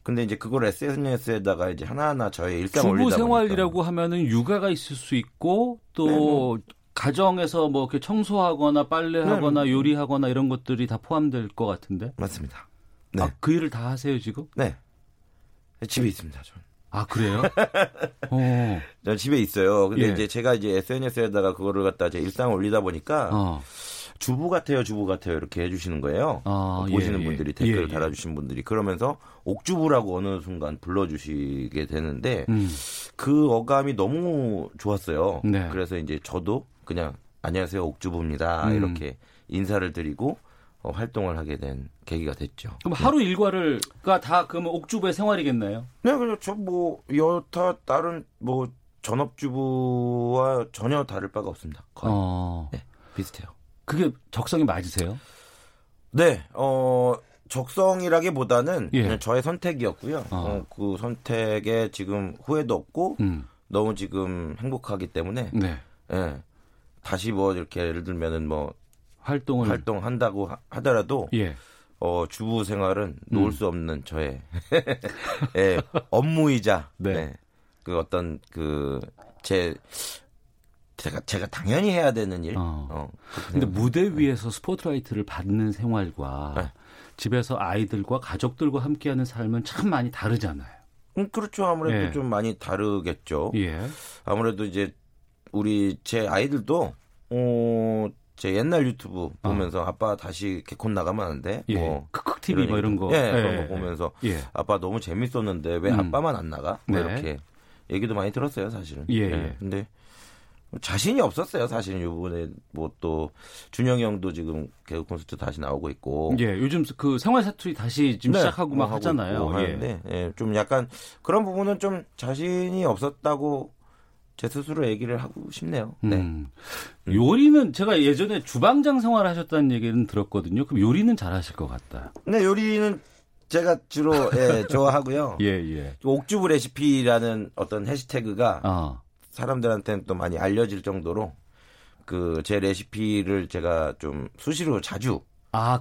근데 이제 그걸 SNS에다가 이제 하나하나 저의 일상 올리다 보니까. 주부 생활이라고 하면은 육아가 있을 수 있고, 또, 네, 뭐. 가정에서 뭐 이렇게 청소하거나 빨래하거나 네. 요리하거나 이런 것들이 다 포함될 것 같은데. 맞습니다. 네. 아, 그 일을 다 하세요 지금? 네. 집에 있습니다, 저는. 아, 그래요? 어. 저 집에 있어요. 근데 예. 이제 제가 이제 SNS에다가 그거를 갖다 제 일상 올리다 보니까 어. 주부 같아요, 주부 같아요 이렇게 해주시는 거예요. 아, 보시는 예, 분들이 댓글을 예, 달아주신 분들이 그러면서 옥주부라고 어느 순간 불러주시게 되는데 그 어감이 너무 좋았어요. 네. 그래서 이제 저도 그냥 안녕하세요 옥주부입니다 이렇게 인사를 드리고 활동을 하게 된 계기가 됐죠. 그럼 하루 일과를가 다 그러면 옥주부의 생활이겠나요? 네, 그렇죠. 뭐 여타 다른 뭐 전업주부와 전혀 다를 바가 없습니다. 거의 네, 비슷해요. 그게 적성이 맞으세요? 네, 적성이라기보다는 예. 그냥 저의 선택이었고요. 그 선택에 지금 후회도 없고 너무 지금 행복하기 때문에 네. 예, 다시 뭐 이렇게 예를 들면은 뭐 활동한다고 하더라도 예. 주부 생활은 놓을 수 없는 저의 예, 업무이자 네. 네. 그 어떤 그 제가 당연히 해야 되는 일. 근데 무대 위에서 스포트라이트를 받는 생활과 네. 집에서 아이들과 가족들과 함께하는 삶은 참 많이 다르잖아요. 그렇죠. 아무래도 예. 좀 많이 다르겠죠. 예. 아무래도 이제 우리 제 아이들도 제 옛날 유튜브 보면서 아빠 다시 개콘 나가면 안 돼? 예. 뭐 크크TV 뭐 이런 거. 예, 그런 거 보면서 예. 아빠 너무 재밌었는데 왜 아빠만 안 나가? 네. 이렇게 얘기도 많이 들었어요, 사실은. 예. 예. 근데 자신이 없었어요, 사실은. 요번에 뭐 또 준영이 형도 지금 개그콘서트 다시 나오고 있고. 예, 요즘 그 생활 사투리 다시 지금 네, 시작하고 막 하잖아요. 예. 예, 좀 약간 그런 부분은 좀 자신이 없었다고 제 스스로 얘기를 하고 싶네요. 네. 요리는 제가 예전에 주방장 생활을 하셨다는 얘기는 들었거든요. 그럼 요리는 잘하실 것 같다. 네, 요리는 제가 주로 예, 좋아하고요. 예, 예. 옥주부 레시피라는 어떤 해시태그가. 사람들한테는 또 많이 알려질 정도로 그 제 레시피를 제가 좀 수시로 자주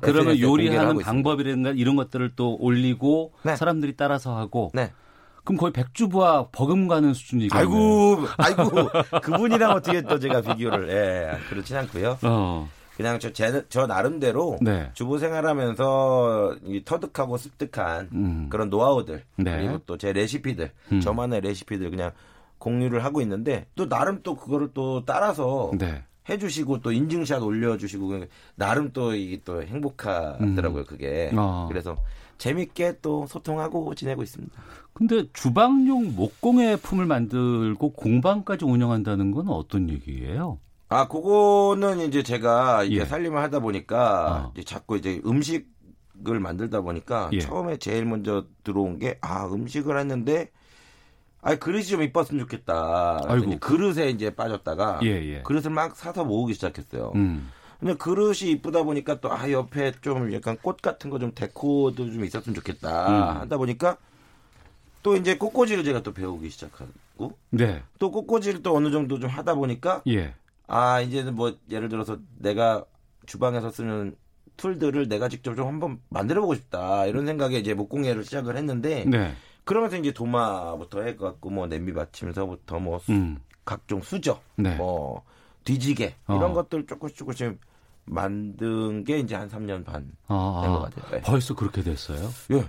그러면 요리하는 방법이라든가 이런 것들을 또 올리고 네. 사람들이 따라서 하고 네. 그럼 거의 백주부와 버금가는 수준이거든요. 아이고 그분이랑 어떻게 또 제가 비교를 그렇진 않고요. 그냥 저 나름대로 네. 주부 생활하면서 터득하고 습득한 그런 노하우들 네. 그리고 또 제 레시피들 저만의 레시피들 그냥 공유를 하고 있는데 또 나름 또 그거를 또 따라서 네. 해주시고 또 인증샷 올려주시고 나름 또 이게 또 행복하더라고요 그게. 그래서 재밌게 또 소통하고 지내고 있습니다. 근데 주방용 목공의 품을 만들고 공방까지 운영한다는 건 어떤 얘기예요? 아, 그거는 이제 제가 이제 살림을 하다 보니까 이제 자꾸 이제 음식을 만들다 보니까 처음에 제일 먼저 들어온 게 음식을 했는데. 그릇이 좀 이뻤으면 좋겠다. 이제 그릇에 이제 빠졌다가 그릇을 막 사서 모으기 시작했어요. 근데 그릇이 이쁘다 보니까 또 옆에 좀 약간 꽃 같은 거 좀 데코도 좀 있었으면 좋겠다 하다 보니까 또 이제 꽃꽂이를 제가 또 배우기 시작하고 네. 또 꽃꽂이를 또 어느 정도 좀 하다 보니까 이제는 뭐 예를 들어서 내가 주방에서 쓰는 툴들을 내가 직접 좀 한번 만들어보고 싶다 이런 생각에 이제 목공예를 시작을 했는데. 네. 그러면서 이제 도마부터 해갖고 뭐 냄비 받침서부터 뭐 각종 수저, 네. 뭐 뒤지개 이런 것들 조금씩 만든 게 이제 한 3년 반 된 것 같아요. 네. 벌써 그렇게 됐어요? 예.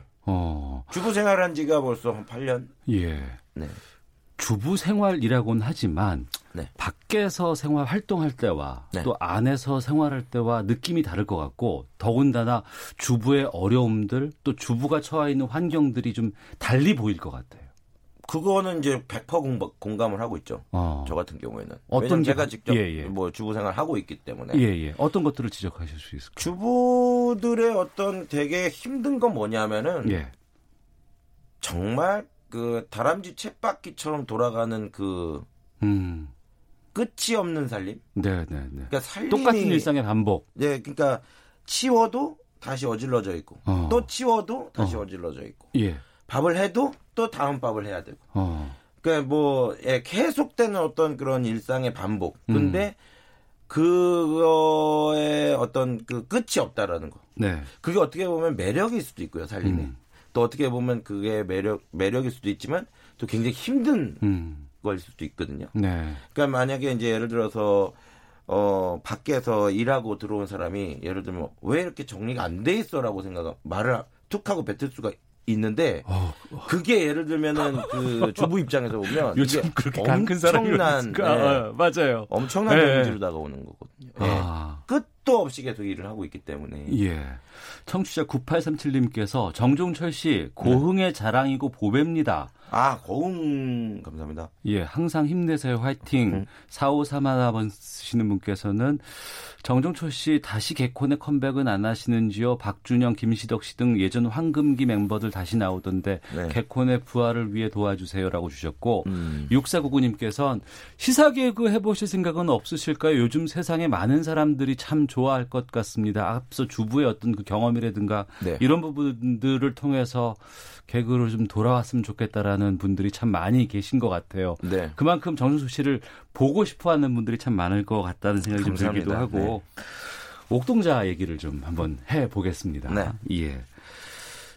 주부 생활한 지가 벌써 한 8년. 예. 네. 주부 생활이라고는 하지만 네. 밖에서 생활 활동할 때와 네. 또 안에서 생활할 때와 느낌이 다를 것 같고 더군다나 주부의 어려움들 또 주부가 처해 있는 환경들이 좀 달리 보일 것 같아요. 그거는 이제 100% 공감을 하고 있죠. 저 같은 경우에는. 왜냐하면 제가 직접 뭐 주부 생활을 하고 있기 때문에. 어떤 것들을 지적하실 수 있을까요? 주부들의 어떤 되게 힘든 건 뭐냐면은 정말 그 다람쥐 쳇바퀴처럼 돌아가는 그 끝이 없는 살림. 그러니까 살림이 똑같은 일상의 반복. 네, 그러니까 치워도 다시 어질러져 있고 또 치워도 다시 어질러져 있고 예. 밥을 해도 또 다음 밥을 해야 되고 그러니까 뭐 예, 계속되는 어떤 그런 일상의 반복. 근데 그거에 어떤 그 끝이 없다라는 거. 네. 그게 어떻게 보면 매력일 수도 있고요, 살림에. 또 어떻게 보면 그게 매력일 수도 있지만 또 굉장히 힘든 걸 수도 있거든요. 네. 그러니까 만약에 이제 예를 들어서 밖에서 일하고 들어온 사람이 예를 들면 왜 이렇게 정리가 안 돼 있어라고 생각하고 말을 툭 하고 뱉을 수가 있는데 그게 예를 들면은 그 주부 입장에서 보면 요즘 그렇게 강큰 사람이 있으니까 맞아요. 엄청난 경지로 다가오는 거거든요. 끝도 없이 계속 일을 하고 있기 때문에. 예. 청취자 9837님께서 정종철 씨 고흥의 자랑이고 보배입니다. 아, 고흥 감사합니다. 예, 항상 힘내세요. 화이팅. 4531번 쓰시는 분께서는 정종철 씨 다시 개콘의 컴백은 안 하시는지요? 박준영, 김시덕 씨 등 예전 황금기 멤버들 다시 나오던데 네. 개콘의 부활을 위해 도와주세요라고 주셨고 6499님께서는 시사개그 해보실 생각은 없으실까요? 요즘 세상에 많은 사람들이 참 좋아할 것 같습니다. 앞서 주부의 어떤 그 경험이라든가 네. 이런 부분들을 통해서 개그로 좀 돌아왔으면 좋겠다라는 분들이 참 많이 계신 것 같아요. 네. 그만큼 정준수 씨를 보고 싶어하는 분들이 참 많을 것 같다는 생각이 좀 들기도 하고 네. 옥동자 얘기를 좀 한번 해보겠습니다. 네. 예.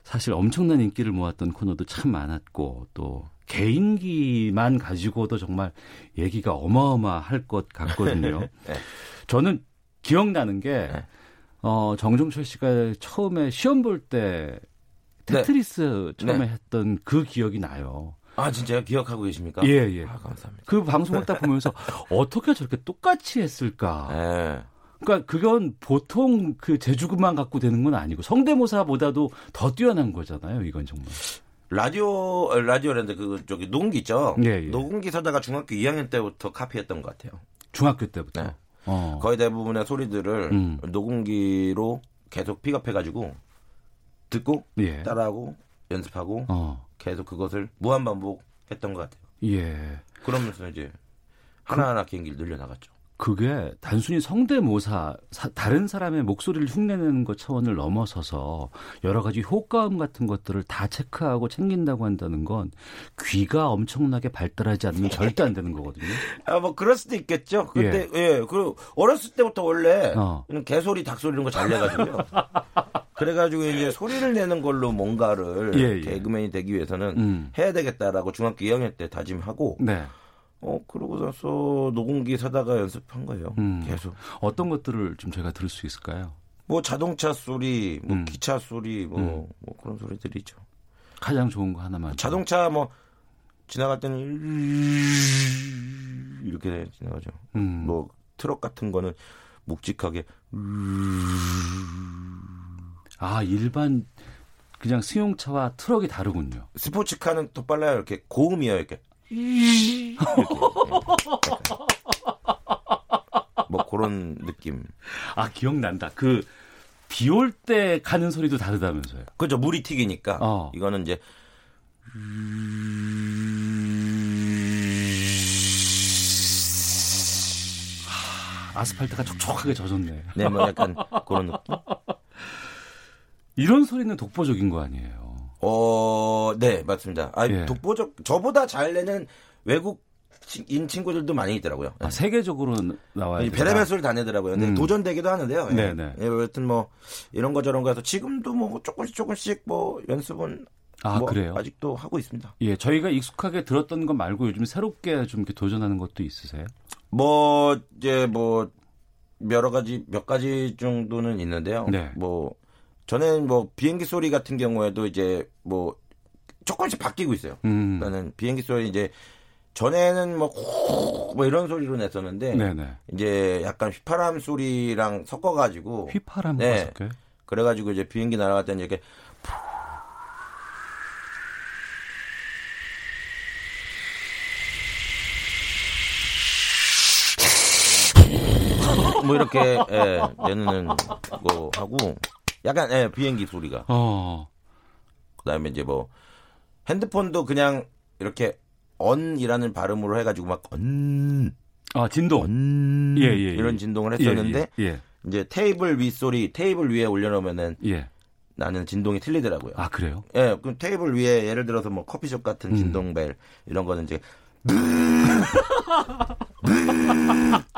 사실 엄청난 인기를 모았던 코너도 참 많았고 또 개인기만 가지고도 정말 얘기가 어마어마할 것 같거든요. 네. 저는 기억나는 게 네. 정종철 씨가 처음에 시험 볼 때 테트리스 네. 처음에 네. 했던 그 기억이 나요. 아, 진짜요? 기억하고 계십니까? 예, 예. 아, 감사합니다. 그 방송을 딱 보면서 어떻게 저렇게 똑같이 했을까? 네. 그러니까 그건 보통 그 재주금만 갖고 되는 건 아니고 성대모사보다도 더 뛰어난 거잖아요. 이건 정말. 라디오랜데 그 저기 녹음기 있죠? 예, 예. 녹음기 사다가 중학교 2학년 때부터 카피했던 것 같아요. 중학교 때부터? 네. 거의 대부분의 소리들을 녹음기로 계속 픽업해가지고 듣고 예. 따라하고 연습하고 계속 그것을 무한반복했던 것 같아요. 예. 그러면서 이제 하나하나 개인기를 늘려나갔죠. 그게 단순히 성대모사, 다른 사람의 목소리를 흉내내는 것 차원을 넘어서서 여러 가지 효과음 같은 것들을 다 체크하고 챙긴다고 한다는 건 귀가 엄청나게 발달하지 않으면 절대 안 되는 거거든요. 아, 뭐 그럴 수도 있겠죠. 근데 예, 그 어렸을 때부터 원래 개소리, 닭소리 이런 거 잘 내가지고요. 그래가지고 이제 소리를 내는 걸로 뭔가를 예, 예. 개그맨이 되기 위해서는 해야 되겠다라고 중학교 2학년 때 다짐하고. 네. 그러고 나서 녹음기 사다가 연습한 거예요. 계속. 어떤 것들을 좀 저희가 들을 수 있을까요? 뭐 자동차 소리, 뭐 기차 소리, 뭐 그런 소리들이죠. 가장 좋은 거 하나만. 자동차 뭐 지나갈 때는 이렇게 지나가죠. 뭐 트럭 같은 거는 묵직하게. 아, 일반 그냥 승용차와 트럭이 다르군요. 스포츠카는 더 빨라요. 이렇게 고음이에요. 이렇게. 뭐 그런 느낌. 아, 기억난다. 그 비 올 때 가는 소리도 다르다면서요. 그죠. 물이 튀기니까. 이거는 이제 아스팔트가 촉촉하게 젖었네. 네, 뭐 약간 그런 느낌. 이런 소리는 독보적인 거 아니에요? 네, 맞습니다. 아, 예. 독보적, 저보다 잘 내는 외국인 친구들도 많이 있더라고요. 아, 세계적으로 나와요. 별의별 소리 다 내더라고요. 근데 도전되기도 하는데요. 네네. 예, 여튼 뭐, 이런 거 저런 거 해서 지금도 뭐 조금씩 뭐 연습은. 아, 뭐 그래요? 아직도 하고 있습니다. 예, 저희가 익숙하게 들었던 거 말고 요즘 새롭게 좀 이렇게 도전하는 것도 있으세요? 뭐, 이제 뭐, 몇 가지 정도는 있는데요. 네. 뭐, 저는 뭐 비행기 소리 같은 경우에도 이제 뭐 조금씩 바뀌고 있어요. 나는 비행기 소리 이제 전에는 뭐 이런 소리로 냈었는데 네네. 이제 약간 휘파람 소리랑 섞어가지고 휘파람 네. 섞어요? 그래가지고 이제 비행기 날아갈 때는 이렇게 뭐 이렇게 예, 내는 거 하고. 약간 예, 비행기 소리가. 그다음에 이제 뭐 핸드폰도 그냥 이렇게 언이라는 발음으로 해가지고 막 언. 아, 진동. 언. 예, 예. 이런 진동을 했었는데 예, 예. 이제 테이블 윗소리 테이블 위에 올려놓으면은 예. 나는 진동이 틀리더라고요. 아 그래요? 예, 그럼 테이블 위에 예를 들어서 뭐 커피숍 같은 진동벨 이런 거는 이제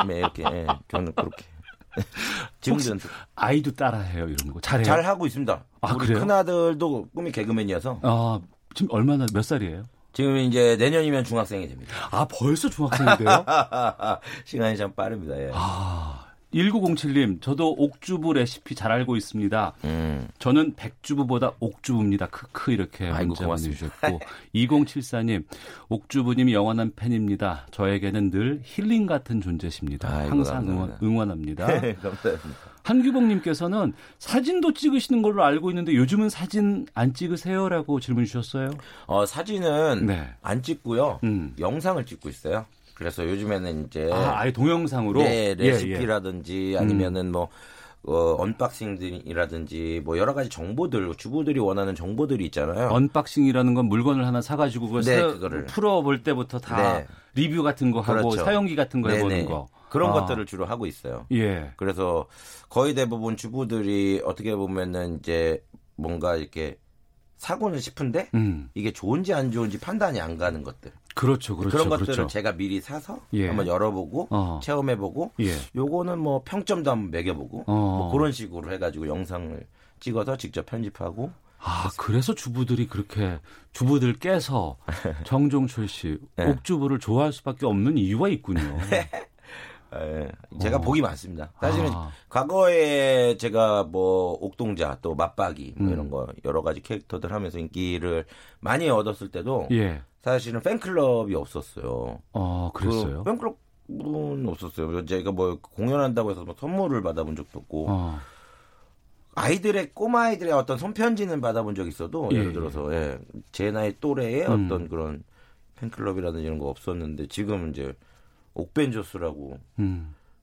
네, 이렇게 예, 저는 그렇게. 지금도 아이도 따라해요 이런 거 잘해요? 잘 하고 있습니다. 아, 우리 그래요? 큰 아들도 꿈이 개그맨이어서. 아 지금 얼마나 몇 살이에요? 지금 이제 내년이면 중학생이 됩니다. 아 벌써 중학생인데요? 시간이 참 빠릅니다. 예. 아 1907님 저도 옥주부 레시피 잘 알고 있습니다. 저는 백주부보다 옥주부입니다. 크크 이렇게 문자 보내주셨고 2074님 옥주부님 영원한 팬입니다. 저에게는 늘 힐링 같은 존재십니다. 아이고, 항상 응원합니다. 감사합니다. 한규봉님께서는 사진도 찍으시는 걸로 알고 있는데 요즘은 사진 안 찍으세요라고 질문 주셨어요. 사진은 네. 안 찍고요. 영상을 찍고 있어요. 그래서 요즘에는 이제 아예 동영상으로 네, 레시피라든지 예, 예. 아니면은 뭐 언박싱이라든지 뭐 여러 가지 정보들 주부들이 원하는 정보들이 있잖아요. 언박싱이라는 건 물건을 하나 사가지고 그걸 네, 그거를 풀어볼 때부터 다 네. 리뷰 같은 거 하고 그렇죠. 사용기 같은 거 네네. 해보는 거. 그런 것들을 주로 하고 있어요. 예. 그래서 거의 대부분 주부들이 어떻게 보면은 이제 뭔가 이렇게 사고는 싶은데 이게 좋은지 안 좋은지 판단이 안 가는 것들. 그렇죠, 그렇죠. 그런 것들을 그렇죠. 제가 미리 사서 예. 한번 열어보고 체험해보고 예. 요거는 뭐 평점도 한번 매겨보고 뭐 그런 식으로 해가지고 영상을 찍어서 직접 편집하고. 아, 그래서 주부들이 그렇게 주부들께서 정종철 씨 네. 옥주부를 좋아할 수밖에 없는 이유가 있군요. 제가 복이 많습니다. 사실은 과거에 제가 뭐 옥동자 또 맞박이 뭐 이런 거 여러 가지 캐릭터들 하면서 인기를 많이 얻었을 때도 예. 사실은 팬클럽이 없었어요. 그랬어요? 그 팬클럽은 없었어요. 제가 뭐 공연한다고 해서 뭐 선물을 받아본 적도 없고 아이들의 꼬마아이들의 어떤 손편지는 받아본 적이 있어도 예. 예를 들어서 예, 제 나이 또래의 어떤 그런 팬클럽이라든지 이런 거 없었는데 지금 이제 옥벤조스라고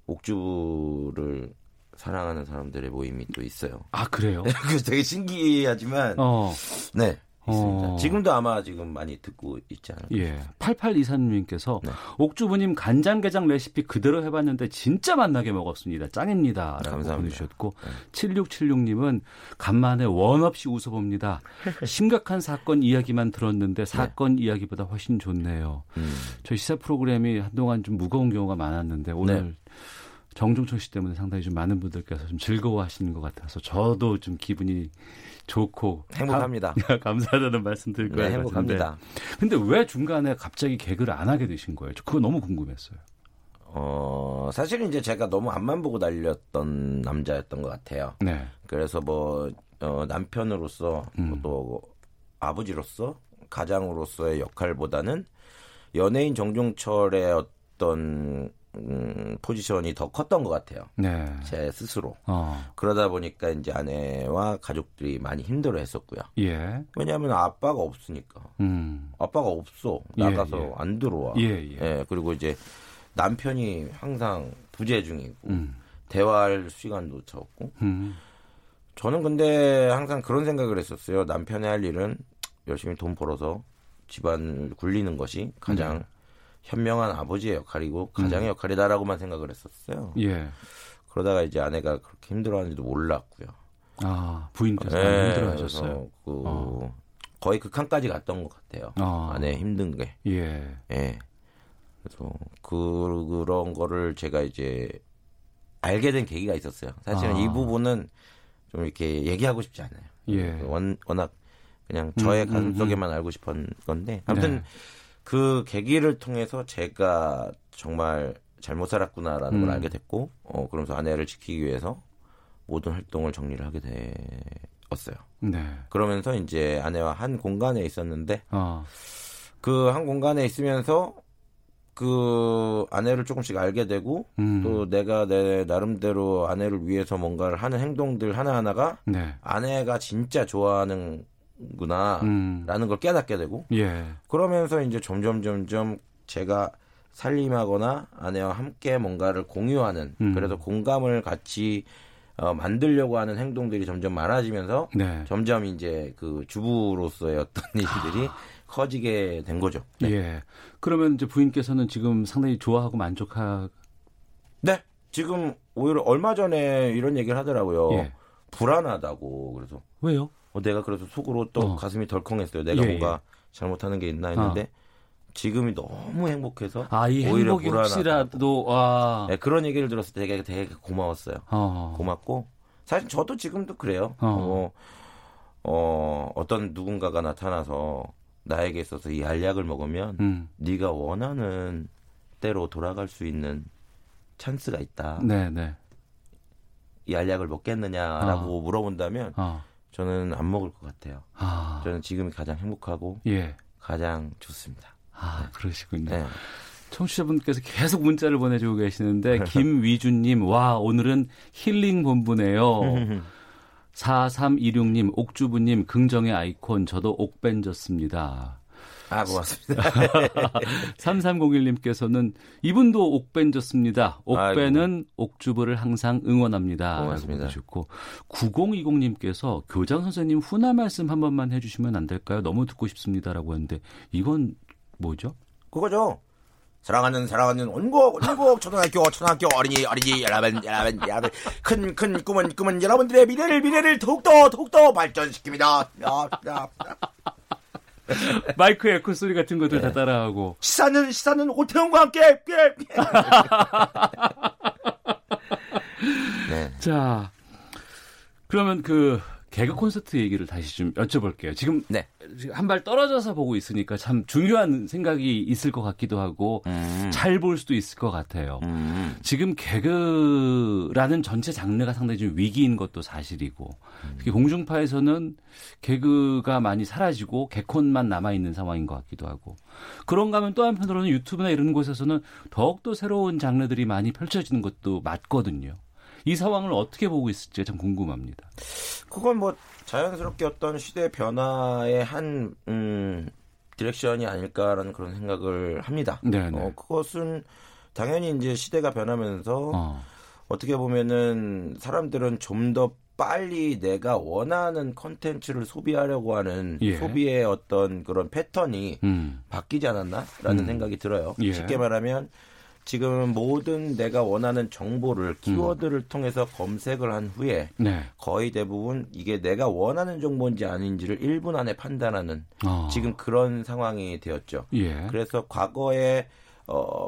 옥주부를 사랑하는 사람들의 모임이 또 있어요. 아 그래요? 그래서 되게 신기하지만 네 있습니다. 지금도 아마 지금 많이 듣고 있지 않을까요? 예. 8823님께서 네. 옥주부님 간장게장 레시피 그대로 해봤는데 진짜 맛나게 먹었습니다. 짱입니다. 라고 보내주셨고 네. 7676님은 간만에 원 없이 웃어봅니다. 심각한 사건 이야기만 들었는데 사건 네. 이야기보다 훨씬 좋네요. 저희 시사 프로그램이 한동안 좀 무거운 경우가 많았는데 오늘 네. 정종철 씨 때문에 상당히 좀 많은 분들께서 좀 즐거워하시는 것 같아서 저도 좀 기분이 좋고 행복합니다. 감사하다는 말씀 드릴 거예요. 네, 행복합니다. 근데 왜 중간에 갑자기 개그를 안 하게 되신 거예요? 저 그거 너무 궁금했어요. 사실은 이제 제가 너무 앞만 보고 달렸던 남자였던 것 같아요. 네. 그래서 뭐 남편으로서 또 아버지로서 가장으로서의 역할보다는 연예인 정종철의 어떤 포지션이 더 컸던 것 같아요. 네. 제 스스로. 그러다 보니까 이제 아내와 가족들이 많이 힘들어했었고요. 예. 왜냐하면 아빠가 없으니까. 아빠가 없어 나가서 예, 예. 안 들어와. 예, 예. 예. 그리고 이제 남편이 항상 부재 중이고 대화할 시간도 적고. 저는 근데 항상 그런 생각을 했었어요. 남편이 할 일은 열심히 돈 벌어서 집안 굴리는 것이 가장. 현명한 아버지의 역할이고 가장의 역할이다라고만 생각을 했었어요. 예. 그러다가 이제 아내가 그렇게 힘들어하는지도 몰랐고요. 아 부인께서 네, 힘들어하셨어요. 거의 극한까지 갔던 것 같아요. 아내 힘든 게. 예. 예. 그래서 그런 거를 제가 이제 알게 된 계기가 있었어요. 사실은 이 부분은 좀 이렇게 얘기하고 싶지 않아요. 예. 워낙 그냥 저의 가슴 속에만 알고 싶은 건데 아무튼. 네. 그 계기를 통해서 제가 정말 잘못 살았구나라는 걸 알게 됐고 그러면서 아내를 지키기 위해서 모든 활동을 정리를 하게 되었어요. 네. 그러면서 이제 아내와 한 공간에 있었는데 그 한 공간에 있으면서 그 아내를 조금씩 알게 되고 또 내가 내 나름대로 아내를 위해서 뭔가를 하는 행동들 하나하나가 네. 아내가 진짜 좋아하는 구나라는 걸 깨닫게 되고 예. 그러면서 이제 점점 제가 살림하거나 아내와 함께 뭔가를 공유하는 그래서 공감을 같이 만들려고 하는 행동들이 점점 많아지면서 네. 점점 이제 그 주부로서의 어떤 일들이 커지게 된 거죠. 네. 예. 그러면 이제 부인께서는 지금 상당히 좋아하고 만족하. 네. 지금 오히려 얼마 전에 이런 얘기를 하더라고요. 예. 불안하다고. 그래서 왜요? 내가 그래서 속으로 또 가슴이 덜컹했어요. 내가 뭔가 잘못하는 게 있나 했는데 지금이 너무 행복해서 이 오히려 행복이 혹시라도 네, 그런 얘기를 들었을 때 되게 고마웠어요. 고맙고 사실 저도 지금도 그래요. 어떤 누군가가 나타나서 나에게 있어서 이 알약을 먹으면 네가 원하는 때로 돌아갈 수 있는 찬스가 있다. 네네. 이 알약을 먹겠느냐라고 물어본다면 저는 안 먹을 것 같아요. 저는 지금이 가장 행복하고 가장 좋습니다. 네. 그러시군요. 네. 청취자분께서 계속 문자를 보내주고 계시는데 김위준님 와 오늘은 힐링 본부네요. 4326님, 옥주부님, 긍정의 아이콘, 저도 옥벤져스입니다. 고맙습니다. 3301님께서는 이분도 옥벤져스입니다. 옥벤은 옥주부를 항상 응원합니다. 고맙습니다. 9020님께서 교장 선생님 훈화 말씀 한 번만 해주시면 안 될까요? 너무 듣고 싶습니다라고 했는데 이건 뭐죠? 그거죠. 사랑하는 온곡 초등학교 어린이 여러분 큰 꿈은 여러분들의 미래를 더욱더 발전시킵니다. 마이크 에코 소리 같은 것도 다 따라하고 시사는 오태훈과 함께. 네. 자 그러면 그 개그 콘서트 얘기를 다시 좀 여쭤볼게요. 지금 한 발 떨어져서 보고 있으니까 참 중요한 생각이 있을 것 같기도 하고 잘 볼 수도 있을 것 같아요. 지금 개그라는 전체 장르가 상당히 좀 위기인 것도 사실이고 특히 공중파에서는 개그가 많이 사라지고 개콘만 남아있는 상황인 것 같기도 하고 그런가 하면 또 한편으로는 유튜브나 이런 곳에서는 더욱더 새로운 장르들이 많이 펼쳐지는 것도 맞거든요. 이 상황을 어떻게 보고 있을지 참 궁금합니다. 그건 뭐 자연스럽게 어떤 시대 변화의 한 디렉션이 아닐까라는 그런 생각을 합니다. 그것은 당연히 이제 시대가 변하면서 어떻게 보면은 사람들은 좀 더 빨리 내가 원하는 콘텐츠를 소비하려고 하는 소비의 어떤 그런 패턴이 바뀌지 않았나라는 생각이 들어요. 쉽게 말하면 지금 모든 내가 원하는 정보를 키워드를 통해서 검색을 한 후에 거의 대부분 이게 내가 원하는 정보인지 아닌지를 1분 안에 판단하는 지금 그런 상황이 되었죠. 그래서 과거에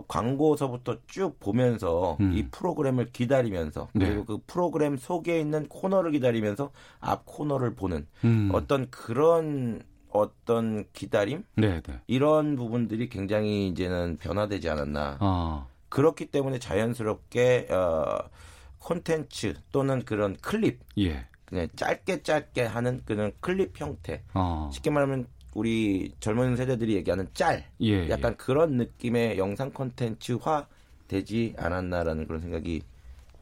광고서부터 쭉 보면서 이 프로그램을 기다리면서 그리고 그 프로그램 속에 있는 코너를 기다리면서 앞 코너를 보는 어떤 그런 기다림? 이런 부분들이 굉장히 이제는 변화되지 않았나. 그렇기 때문에 자연스럽게 콘텐츠 또는 그런 클립, 그냥 짧게 하는 그런 클립 형태. 쉽게 말하면 우리 젊은 세대들이 얘기하는 짤, 약간 그런 느낌의 영상 콘텐츠화 되지 않았나라는 그런 생각이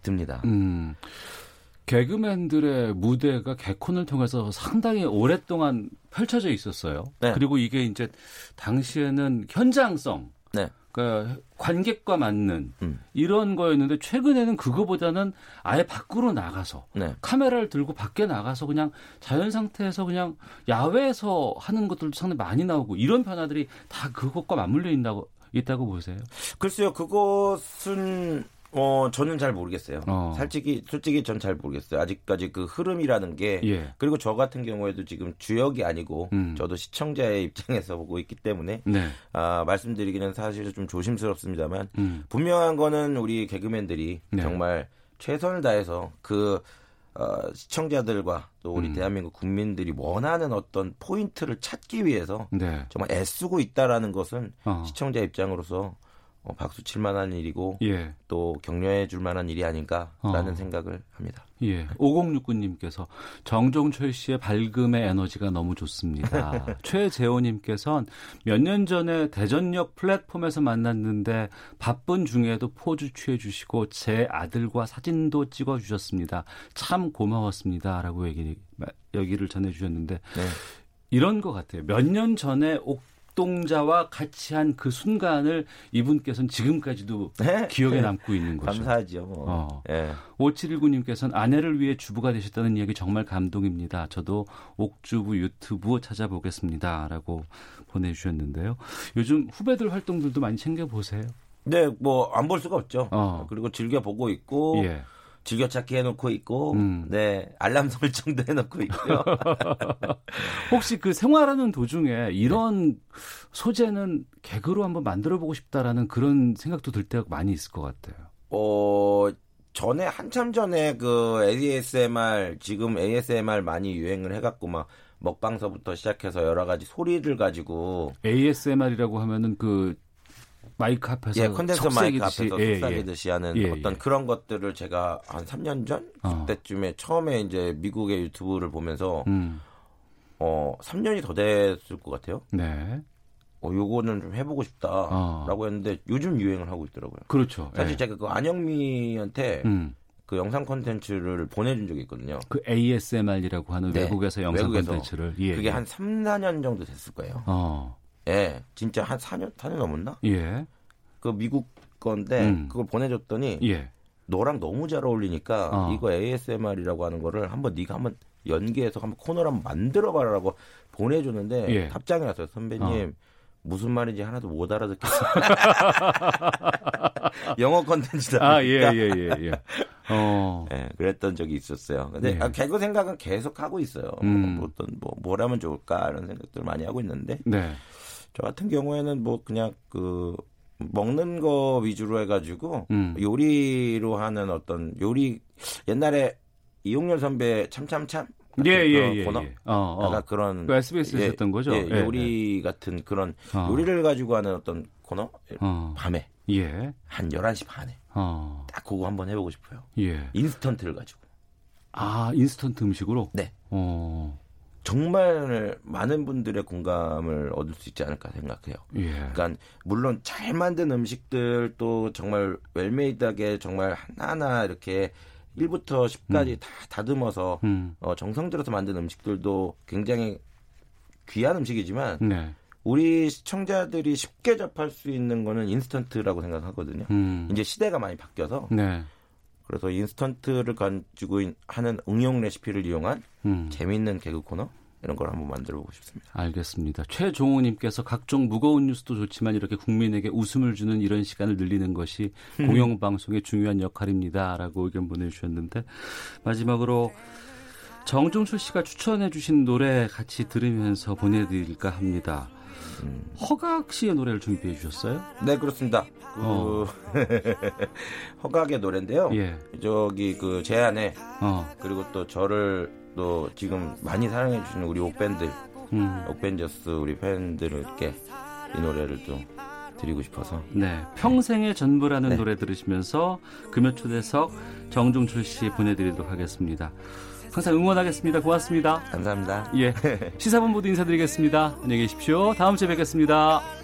듭니다. 개그맨들의 무대가 개콘을 통해서 상당히 오랫동안 펼쳐져 있었어요. 그리고 이게 이제 당시에는 현장성, 그러니까 관객과 맞는 이런 거였는데 최근에는 그거보다는 아예 밖으로 나가서 카메라를 들고 밖에 나가서 그냥 자연 상태에서 그냥 야외에서 하는 것들도 상당히 많이 나오고 이런 변화들이 다 그것과 맞물려 있다고 보세요? 글쎄요. 그것은... 저는 잘 모르겠어요. 솔직히 전 잘 모르겠어요. 아직까지 그 흐름이라는 게 그리고 저 같은 경우에도 지금 주역이 아니고 저도 시청자의 입장에서 보고 있기 때문에 말씀드리기는 사실 좀 조심스럽습니다만 분명한 거는 우리 개그맨들이 정말 최선을 다해서 그 시청자들과 또 우리 대한민국 국민들이 원하는 어떤 포인트를 찾기 위해서 정말 애쓰고 있다라는 것은 시청자 입장으로서 박수 칠 만한 일이고 또 격려해 줄 만한 일이 아닌가라는 생각을 합니다. 5069님께서 정종철 씨의 밝음의 에너지가 너무 좋습니다. 최재호님께서는 몇 년 전에 대전역 플랫폼에서 만났는데 바쁜 중에도 포즈 취해 주시고 제 아들과 사진도 찍어 주셨습니다. 참 고마웠습니다. 라고 얘기를 전해 주셨는데 이런 것 같아요. 몇 년 전에 옥동자와 같이 한 그 순간을 이분께서는 지금까지도 기억에 남고 있는 거죠. 감사하죠. 뭐. 5719님께서는 아내를 위해 주부가 되셨다는 이야기 정말 감동입니다. 저도 옥주부 유튜브 찾아보겠습니다. 라고 보내주셨는데요. 요즘 후배들 활동들도 많이 챙겨보세요? 네. 뭐 안 볼 수가 없죠. 그리고 즐겨보고 있고 즐겨찾기 해놓고 있고, 네, 알람 설정도 해놓고 있고요. 혹시 그 생활하는 도중에 이런 네. 소재는 개그로 한번 만들어보고 싶다라는 그런 생각도 들 때가 많이 있을 것 같아요. 전에 한참 전에 그 ASMR, 지금 ASMR 많이 유행을 해갖고 막 먹방서부터 시작해서 여러 가지 소리를 가지고 ASMR이라고 하면은 그 마이크 앞에서 예, 콘덴서 마이크 앞에서 속삭이듯이 예, 예. 하는 예, 어떤 예. 그런 것들을 제가 한 3년 전 그때쯤에 처음에 이제 미국의 유튜브를 보면서 3년이 더 됐을 것 같아요. 네. 요거는 좀 해보고 싶다라고 했는데 요즘 유행을 하고 있더라고요. 그렇죠. 사실 예. 제가 그 안영미한테 그 영상 콘텐츠를 보내준 적이 있거든요. 그 ASMR이라고 하는 네. 외국에서 영상 콘텐츠를 예, 그게 예. 한 3, 4년 정도 됐을 거예요. 예, 진짜 한 4년 넘었나? 예. 그 미국 건데 그걸 보내줬더니 예. 너랑 너무 잘 어울리니까 이거 ASMR이라고 하는 거를 한번 네가 한번 연기해서 한번 코너를 한번 만들어봐라라고 보내줬는데 예. 답장이 왔어요. 선배님. 무슨 말인지 하나도 못 알아듣겠어요. 영어 컨텐츠다. 아, 예, 예, 예, 예. 네, 그랬던 적이 있었어요. 근데 예. 개그 생각은 계속 하고 있어요. 뭘 하면 좋을까 이런 생각들 많이 하고 있는데 네. 저 같은 경우에는 뭐 그냥 그 먹는 거 위주로 해가지고 요리로 하는 어떤 요리 옛날에 이용렬 선배 참참참 예예예. 예, 예. 그런 그 SBS에 예, 있었던 거죠. 예, 요리 예, 같은 그런 요리를 가지고 하는 어떤 코너 밤에 예. 한 11시 반에 딱 그거 한번 해보고 싶어요. 예. 인스턴트를 가지고. 아 인스턴트 음식으로? 네. 정말 많은 분들의 공감을 얻을 수 있지 않을까 생각해요. 예. 그러니까 물론 잘 만든 음식들 또 정말 웰메이드하게 정말 하나하나 이렇게 1부터 10까지 다 다듬어서 정성 들여서 만든 음식들도 굉장히 귀한 음식이지만 네. 우리 시청자들이 쉽게 접할 수 있는 거는 인스턴트라고 생각하거든요. 이제 시대가 많이 바뀌어서 네. 그래서 인스턴트를 가지고 하는 응용 레시피를 이용한 재미있는 개그 코너 이런 걸 한번 만들어보고 싶습니다. 알겠습니다. 최종우님께서 각종 무거운 뉴스도 좋지만 이렇게 국민에게 웃음을 주는 이런 시간을 늘리는 것이 공영방송의 중요한 역할입니다. 라고 의견 보내주셨는데 마지막으로 정종철 씨가 추천해 주신 노래 같이 들으면서 보내드릴까 합니다. 허각 씨의 노래를 준비해 주셨어요? 네, 그렇습니다. 허각의 노래인데요. 예. 저기 그 제안에 그리고 또 저를 또 지금 많이 사랑해 주시는 우리 옥밴들, 옥벤져스 우리 팬들께 이 노래를 또 드리고 싶어서. 네, 평생의 전부라는 네. 노래 들으시면서 금요초대석 정종철 씨 보내드리도록 하겠습니다. 항상 응원하겠습니다. 고맙습니다. 감사합니다. 예, 시사본부도 인사드리겠습니다. 안녕히 계십시오. 다음 주에 뵙겠습니다.